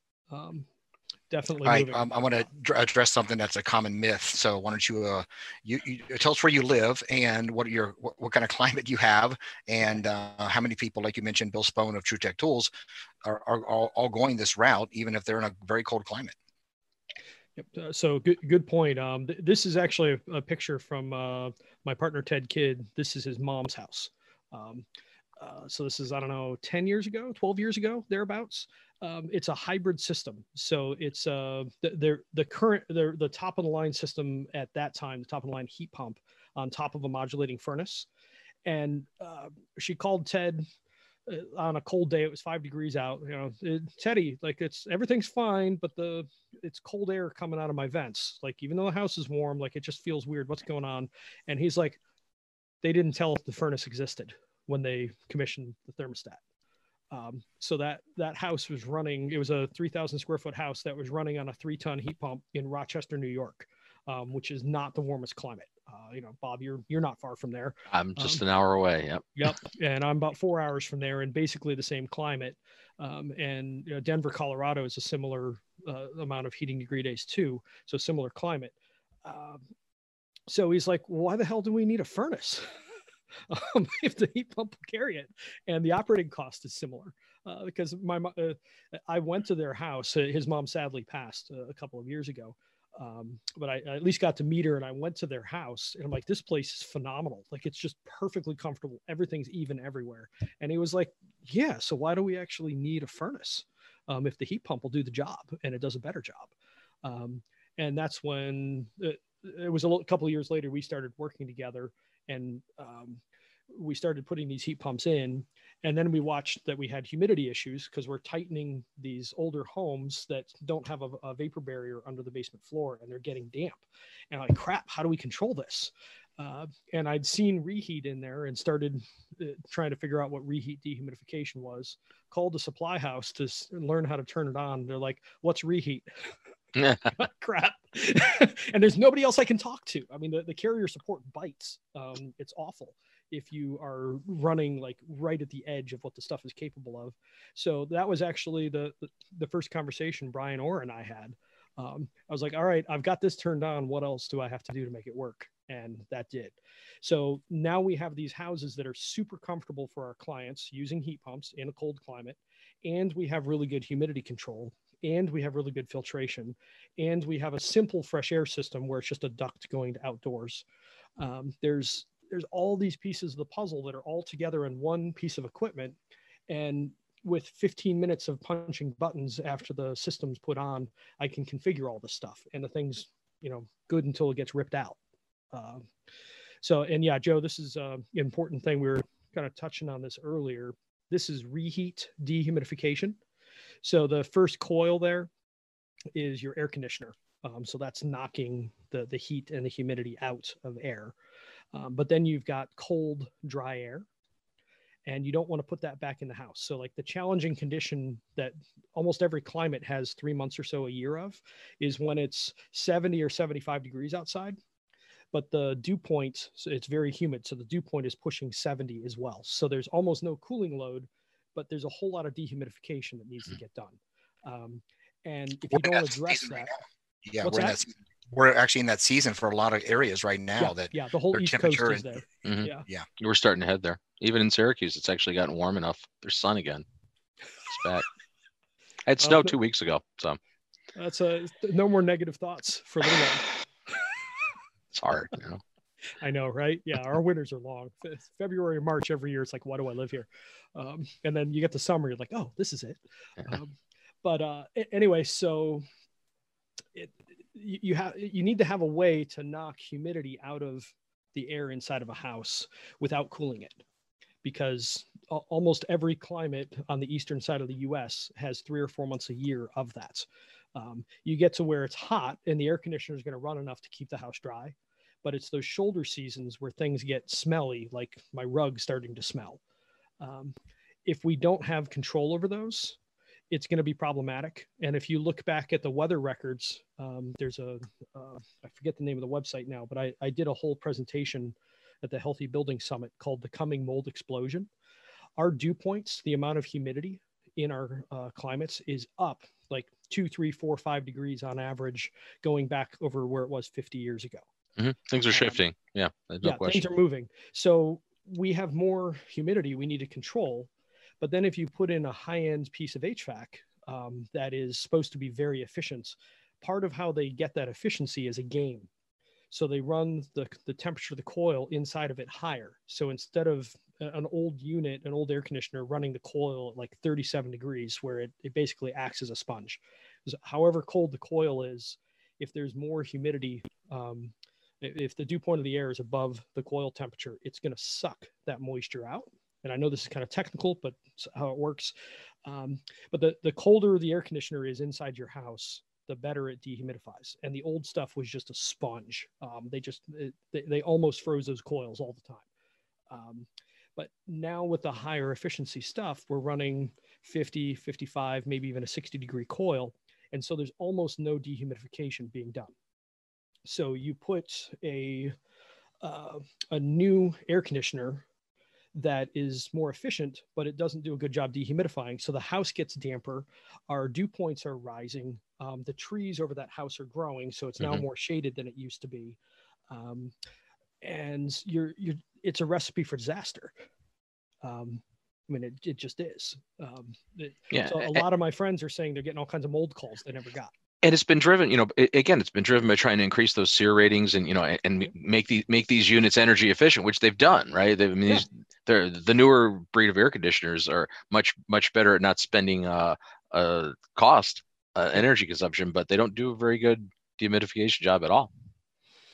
Definitely. I want to address something that's a common myth. So why don't you, you tell us where you live and what kind of climate you have, and how many people, like you mentioned, Bill Spohn of True Tech Tools, are all going this route, even if they're in a very cold climate. Yep. So good point. This is actually a picture from my partner, Ted Kidd. This is his mom's house. So this is, I don't know, 10 years ago, 12 years ago, thereabouts. It's a hybrid system. So it's the top of the line system at that time, the top of the line heat pump on top of a modulating furnace. And she called Ted on a cold day. It was 5 degrees out, you know, Teddy, like everything's fine, but it's cold air coming out of my vents. Like, even though the house is warm, like it just feels weird. What's going on? And he's like, they didn't tell if the furnace existed when they commissioned the thermostat. So that house was running, it was a 3,000 square foot house that was running on a 3-ton heat pump in Rochester, New York, which is not the warmest climate. You know, Bob, you're not far from there. I'm just an hour away. Yep. Yep. And I'm about 4 hours from there, and basically the same climate. And you know, Denver, Colorado is a similar amount of heating degree days too. So similar climate. So he's like, why the hell do we need a furnace? If the heat pump will carry it, and the operating cost is similar, because I went to their house. His mom sadly passed a couple of years ago, but I at least got to meet her, and I went to their house, and I'm like, this place is phenomenal. Like, it's just perfectly comfortable. Everything's even everywhere. And he was like, yeah, so why do we actually need a furnace if the heat pump will do the job, and it does a better job? And that's when it was a couple of years later, we started working together. And we started putting these heat pumps in, and then we watched that we had humidity issues because we're tightening these older homes that don't have a vapor barrier under the basement floor, and they're getting damp. And I'm like, crap, how do we control this? And I'd seen reheat in there and started trying to figure out what reheat dehumidification was. Called the supply house to learn how to turn it on. They're like, "What's reheat?" Crap. And there's nobody else I can talk to. I mean, the Carrier support bites. It's awful if you are running like right at the edge of what the stuff is capable of. So that was actually the first conversation Brian Orr and I had. I was like, all right, I've got this turned on. What else do I have to do to make it work? And that did. So now we have these houses that are super comfortable for our clients using heat pumps in a cold climate. And we have really good humidity control. And we have really good filtration. And we have a simple fresh air system where it's just a duct going to outdoors. There's all these pieces of the puzzle that are all together in one piece of equipment. And with 15 minutes of punching buttons after the system's put on, I can configure all this stuff, and the thing's, you know, good until it gets ripped out. And yeah, Joe, this is an important thing. We were kind of touching on this earlier. This is reheat dehumidification. So the first coil there is your air conditioner. So that's knocking the heat and the humidity out of air. But then you've got cold, dry air, and you don't want to put that back in the house. So like the challenging condition that almost every climate has 3 months or so a year of is when it's 70 or 75 degrees outside, but the dew point, so it's very humid. So the dew point is pushing 70 as well. So there's almost no cooling load, but there's a whole lot of dehumidification that needs to get done. And if you don't address that, yeah, we're actually in that season for a lot of areas right now. Yeah, that yeah, the whole East Coast is there. Mm-hmm. Yeah, yeah, we're starting to head there. Even in Syracuse, it's actually gotten warm enough. There's sun again. It's back. I had snow 2 weeks ago, so that's no more negative thoughts for the long. It's hard, you know. I know, right? Yeah, our winters are long. February or March every year. It's like, why do I live here? And then you get the summer. You're like, oh, this is it. Anyway, so you need to have a way to knock humidity out of the air inside of a house without cooling it, because almost every climate on the eastern side of the U.S. has 3 or 4 months a year of that. You get to where it's hot and the air conditioner is going to run enough to keep the house dry, but it's those shoulder seasons where things get smelly, like my rug starting to smell. If we don't have control over those, it's going to be problematic. And if you look back at the weather records, there's I forget the name of the website now, but I did a whole presentation at the Healthy Building Summit called The Coming Mold Explosion. Our dew points, the amount of humidity in our climates, is up like 2, 3, 4, 5 degrees on average, going back over where it was 50 years ago. Mm-hmm. Things are shifting. Yeah, there's no question. Things are moving. So we have more humidity we need to control. But then if you put in a high-end piece of HVAC that is supposed to be very efficient, part of how they get that efficiency is a game. So they run the temperature of the coil inside of it higher. So instead of an old unit, an old air conditioner running the coil at like 37 degrees, where it basically acts as a sponge. So however cold the coil is, if there's more humidity, if the dew point of the air is above the coil temperature, it's going to suck that moisture out. And I know this is kind of technical, but it's how it works. But the colder the air conditioner is inside your house, the better it dehumidifies. And the old stuff was just a sponge. They almost froze those coils all the time. But now with the higher efficiency stuff, we're running 50, 55, maybe even a 60 degree coil. And so there's almost no dehumidification being done. So you put a new air conditioner that is more efficient, but it doesn't do a good job dehumidifying. So the house gets damper, our dew points are rising, the trees over that house are growing, so it's now more shaded than it used to be, and it's a recipe for disaster. I mean, it just is. So a lot of my friends are saying they're getting all kinds of mold calls they never got. And it's been driven, it's been driven by trying to increase those SEER ratings and, make these units energy efficient, which they've done, right? The newer breed of air conditioners are much, much better at not spending energy consumption, but they don't do a very good dehumidification job at all.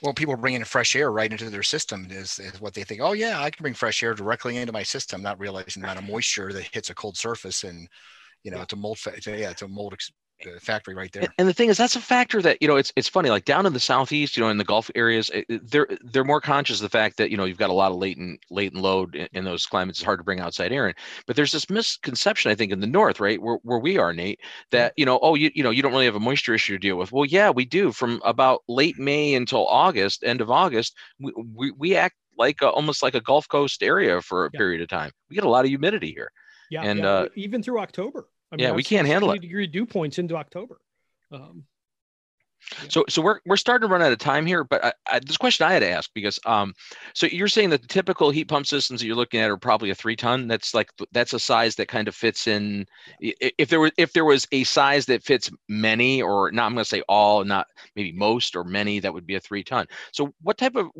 Well, people bring in fresh air right into their system is what they think. Oh, yeah, I can bring fresh air directly into my system, not realizing the amount of moisture that hits a cold surface and, it's a mold. the factory right there. And the thing is, that's a factor that, you know, it's funny, like down in the Southeast, you know, in the Gulf areas, they're more conscious of the fact that, you know, you've got a lot of latent load in those climates. It's hard to bring outside air in. But there's this misconception, I think, in the North, right, where we are, Nate, that, you know, oh, you know, you don't really have a moisture issue to deal with. Well, yeah, we do. From about late May until August, end of August, we act like almost like a Gulf Coast area for a period of time. We get a lot of humidity here. Yeah, and even through October. I mean, yeah, we can't handle it. 30-degree dew points into October. So we're starting to run out of time here, but this question I had to ask, because so you're saying that the typical heat pump systems that you're looking at are probably a 3-ton. That's a size that kind of fits in. If there was a size that fits many, or not, I'm going to say all, not maybe most or many, that would be a 3-ton. So what type of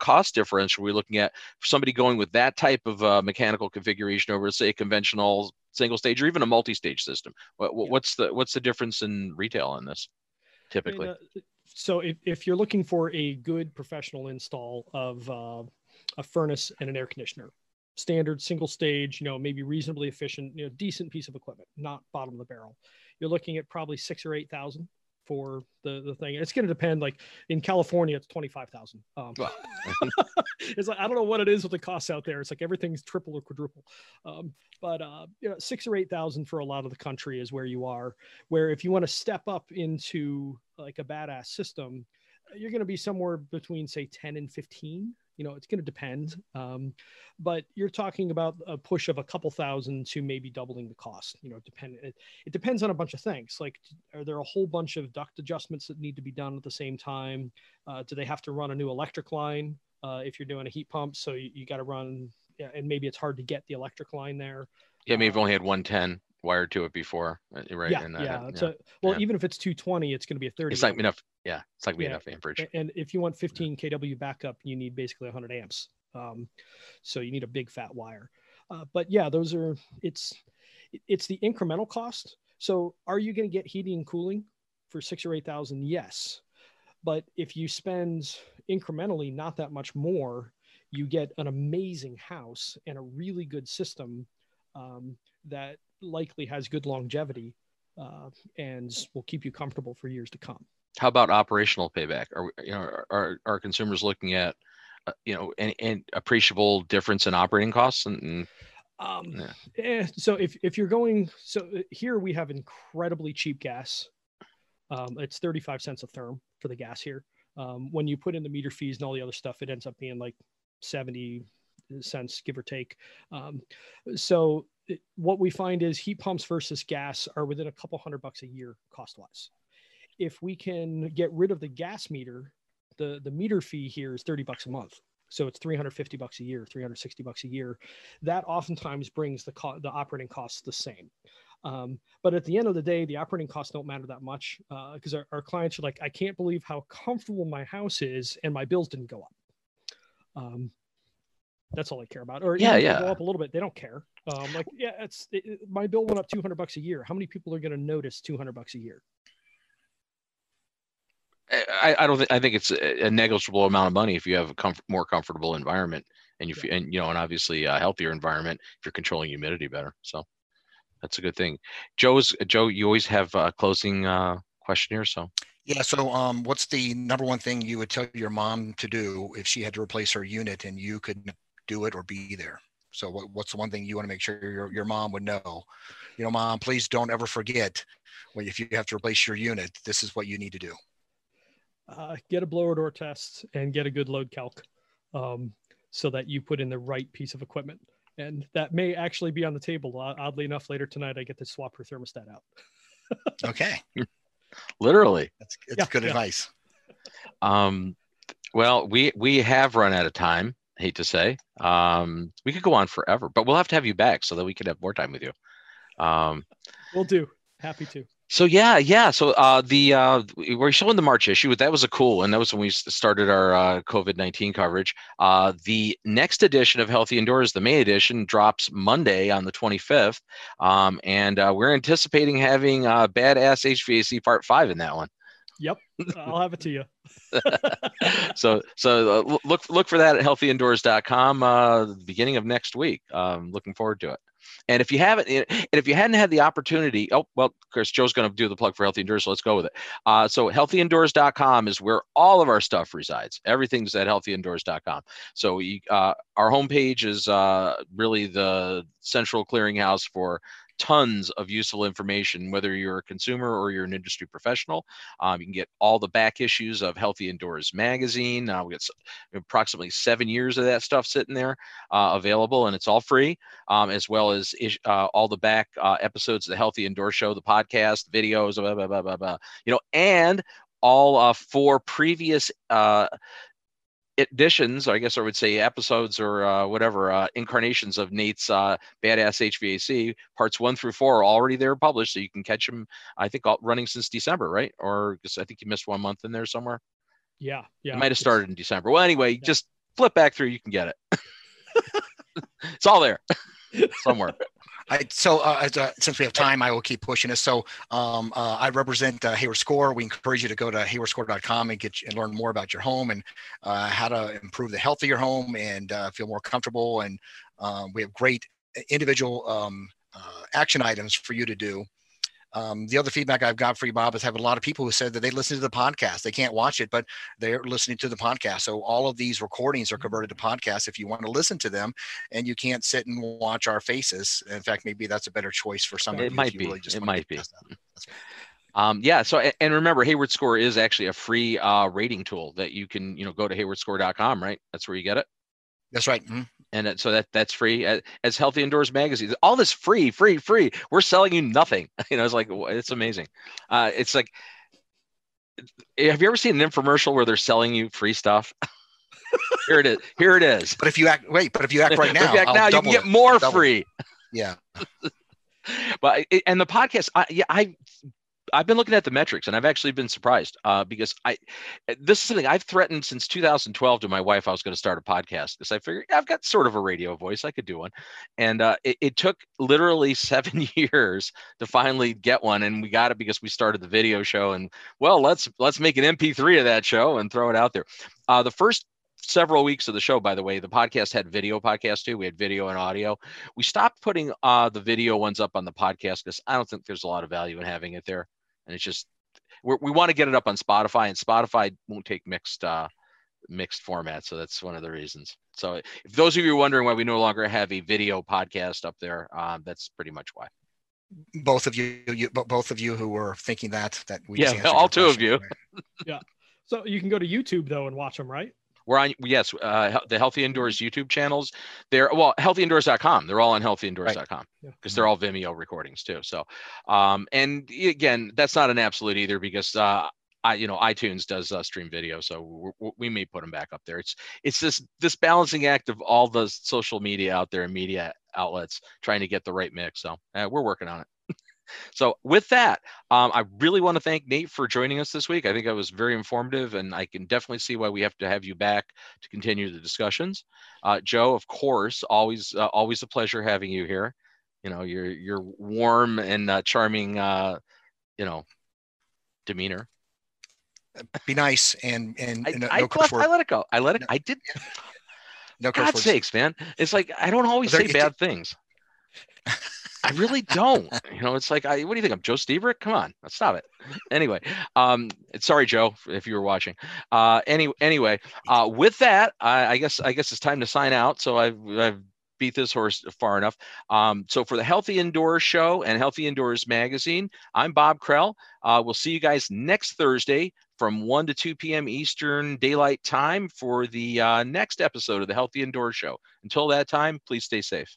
cost differential are we looking at for somebody going with that type of mechanical configuration over, say, a conventional single stage or even a multi-stage system? What's the difference in retail on this? Typically. So if you're looking for a good professional install of a furnace and an air conditioner, standard single stage, you know, maybe reasonably efficient, you know, decent piece of equipment, not bottom of the barrel, you're looking at probably $6,000 or $8,000 for the thing. It's going to depend. Like in California, it's $25,000. It's like, I don't know what it is with the costs out there. It's like everything's triple or quadruple. You know, $6,000 or $8,000 for a lot of the country is where you are. Where if you want to step up into like a badass system, you're going to be somewhere between, say, 10 and 15. You know, it's going to depend, but you're talking about a push of a couple thousand to maybe doubling the cost. You know, it depends on a bunch of things. Like, are there a whole bunch of duct adjustments that need to be done at the same time? Do they have to run a new electric line if you're doing a heat pump? So you got to run, and maybe it's hard to get the electric line there. Yeah, maybe you've only had 110 wired to it before, right? Yeah, and even if it's 220, it's going to be a 30. It's like enough. Yeah, it's like we enough amperage. And if you want 15 kW backup, you need basically 100 amps. So you need a big fat wire. But yeah, those are it's the incremental cost. So are you going to get heating and cooling for $6,000 or $8,000? Yes, but if you spend incrementally not that much more, you get an amazing house and a really good system that likely has good longevity and will keep you comfortable for years to come. How about operational payback? Are consumers looking at an appreciable difference in operating costs? So if you're going, so here we have incredibly cheap gas. It's 35 cents a therm for the gas here. When you put in the meter fees and all the other stuff, it ends up being like 70 cents, give or take. What we find is heat pumps versus gas are within a couple $100 a year cost-wise. If we can get rid of the gas meter, the meter fee here is $30 a month. So it's $350 a year, $360 a year. That oftentimes brings the operating costs the same. But at the end of the day, the operating costs don't matter that much because our clients are like, I can't believe how comfortable my house is and my bills didn't go up. That's all they care about. Or even if they go up a little bit, they don't care. My bill went up $200 a year. How many people are going to notice $200 a year? I think it's a negligible amount of money if you have a more comfortable environment and and obviously a healthier environment if you're controlling humidity better. So that's a good thing. Joe, you always have a closing question here. So. Yeah. So what's the number one thing you would tell your mom to do if she had to replace her unit and you could do it or be there? So what's the one thing you want to make sure your mom would know? You know, Mom, please don't ever forget, if you have to replace your unit, this is what you need to do. Get a blower door test and get a good load calc so that you put in the right piece of equipment. And that may actually be on the table. Oddly enough, later tonight, I get to swap her thermostat out. Okay. Literally. That's good advice. Well, we have run out of time. Hate to say, we could go on forever, but we'll have to have you back so that we could have more time with you. We'll do. Happy to. So yeah. So we're showing the March issue. That was a cool one. That was when we started our COVID-19 coverage. The next edition of Healthy Indoors, the May edition, drops Monday on the 25th, and we're anticipating having Badass HVAC Part 5 in that one. Yep, I'll have it to you. So look for that at HealthyIndoors.com the beginning of next week. Looking forward to it. And if you haven't, and if you hadn't had the opportunity, oh, well, of course, Joe's going to do the plug for Healthy Indoors. So let's go with it. So HealthyIndoors.com is where all of our stuff resides. Everything's at HealthyIndoors.com. So our homepage is really the central clearinghouse for tons of useful information, whether you're a consumer or you're an industry professional. You can get all the back issues of Healthy Indoors magazine. We got approximately 7 years of that stuff sitting there available, and it's all free, as well as all the back episodes of the Healthy Indoors show, the podcast, videos, blah, blah, blah, blah, blah, you know, and all 4 previous editions, or I guess I would say episodes or whatever, incarnations of Nate's Badass HVAC, parts 1 through 4 are already there published. So you can catch them, I think, all running since December, right? Or because I think you missed 1 month in there somewhere. Yeah. Yeah. It might have started in December. Well, anyway, yeah. Just flip back through. You can get it. It's all there somewhere. Since we have time, I will keep pushing it. So I represent Hayward Score. We encourage you to go to HaywardScore.com and learn more about your home and how to improve the health of your home and feel more comfortable. And we have great individual action items for you to do. The other feedback I've got for you, Bob, is have a lot of people who said that they listen to the podcast. They can't watch it, but they're listening to the podcast. So all of these recordings are converted to podcasts if you want to listen to them, and you can't sit and watch our faces. In fact, maybe that's a better choice for some of you. It might be. Yeah. So, and remember, Hayward Score is actually a free rating tool that you can, go to HaywardScore.com, right? That's where you get it. That's right. Mm-hmm. And so that's free, as Healthy Indoors magazine. All this free. We're selling you nothing. It's like, it's amazing. It's like, have you ever seen an infomercial where they're selling you free stuff? Here it is. But if you act right now, you can get more free. Yeah. But and the podcast, I've been looking at the metrics, and I've actually been surprised because this is something I've threatened since 2012 to my wife. I was going to start a podcast because I figured I've got sort of a radio voice. I could do one. And it took literally 7 years to finally get one. And we got it because we started the video show, and let's make an MP3 of that show and throw it out there. The first several weeks of the show, by the way, the podcast had video podcast too. We had video and audio. We stopped putting the video ones up on the podcast because I don't think there's a lot of value in having it there. And it's just, we want to get it up on Spotify, and Spotify won't take mixed format. So that's one of the reasons. So if those of you are wondering why we no longer have a video podcast up there, that's pretty much why. Both of you who were thinking that we just answered all two question, of you. Right? Yeah. So you can go to YouTube though and watch them, right? We're on, yes, the Healthy Indoors YouTube channels. HealthyIndoors.com. They're all on HealthyIndoors.com because they're all Vimeo recordings too. So, and again, that's not an absolute either because iTunes does stream video, so we may put them back up there. It's this balancing act of all the social media out there and media outlets trying to get the right mix. So we're working on it. So with that, I really want to thank Nate for joining us this week. I think I was very informative, and I can definitely see why we have to have you back to continue the discussions. Joe, of course, always a pleasure having you here. Your warm and charming, demeanor. Be nice and I, no curse word. I let it go. I let it. No, I did. No curse words. God's sakes, man! It's like I don't always say bad things. I really don't. It's like, what do you think? I'm Joe Stebrick? Come on, let's stop it. Anyway, sorry, Joe, if you were watching. Anyway, with that, I guess it's time to sign out. So I've beat this horse far enough. So for the Healthy Indoors show and Healthy Indoors magazine, I'm Bob Krell. We'll see you guys next Thursday from 1 to 2 p.m. Eastern Daylight Time for the next episode of the Healthy Indoors show. Until that time, please stay safe.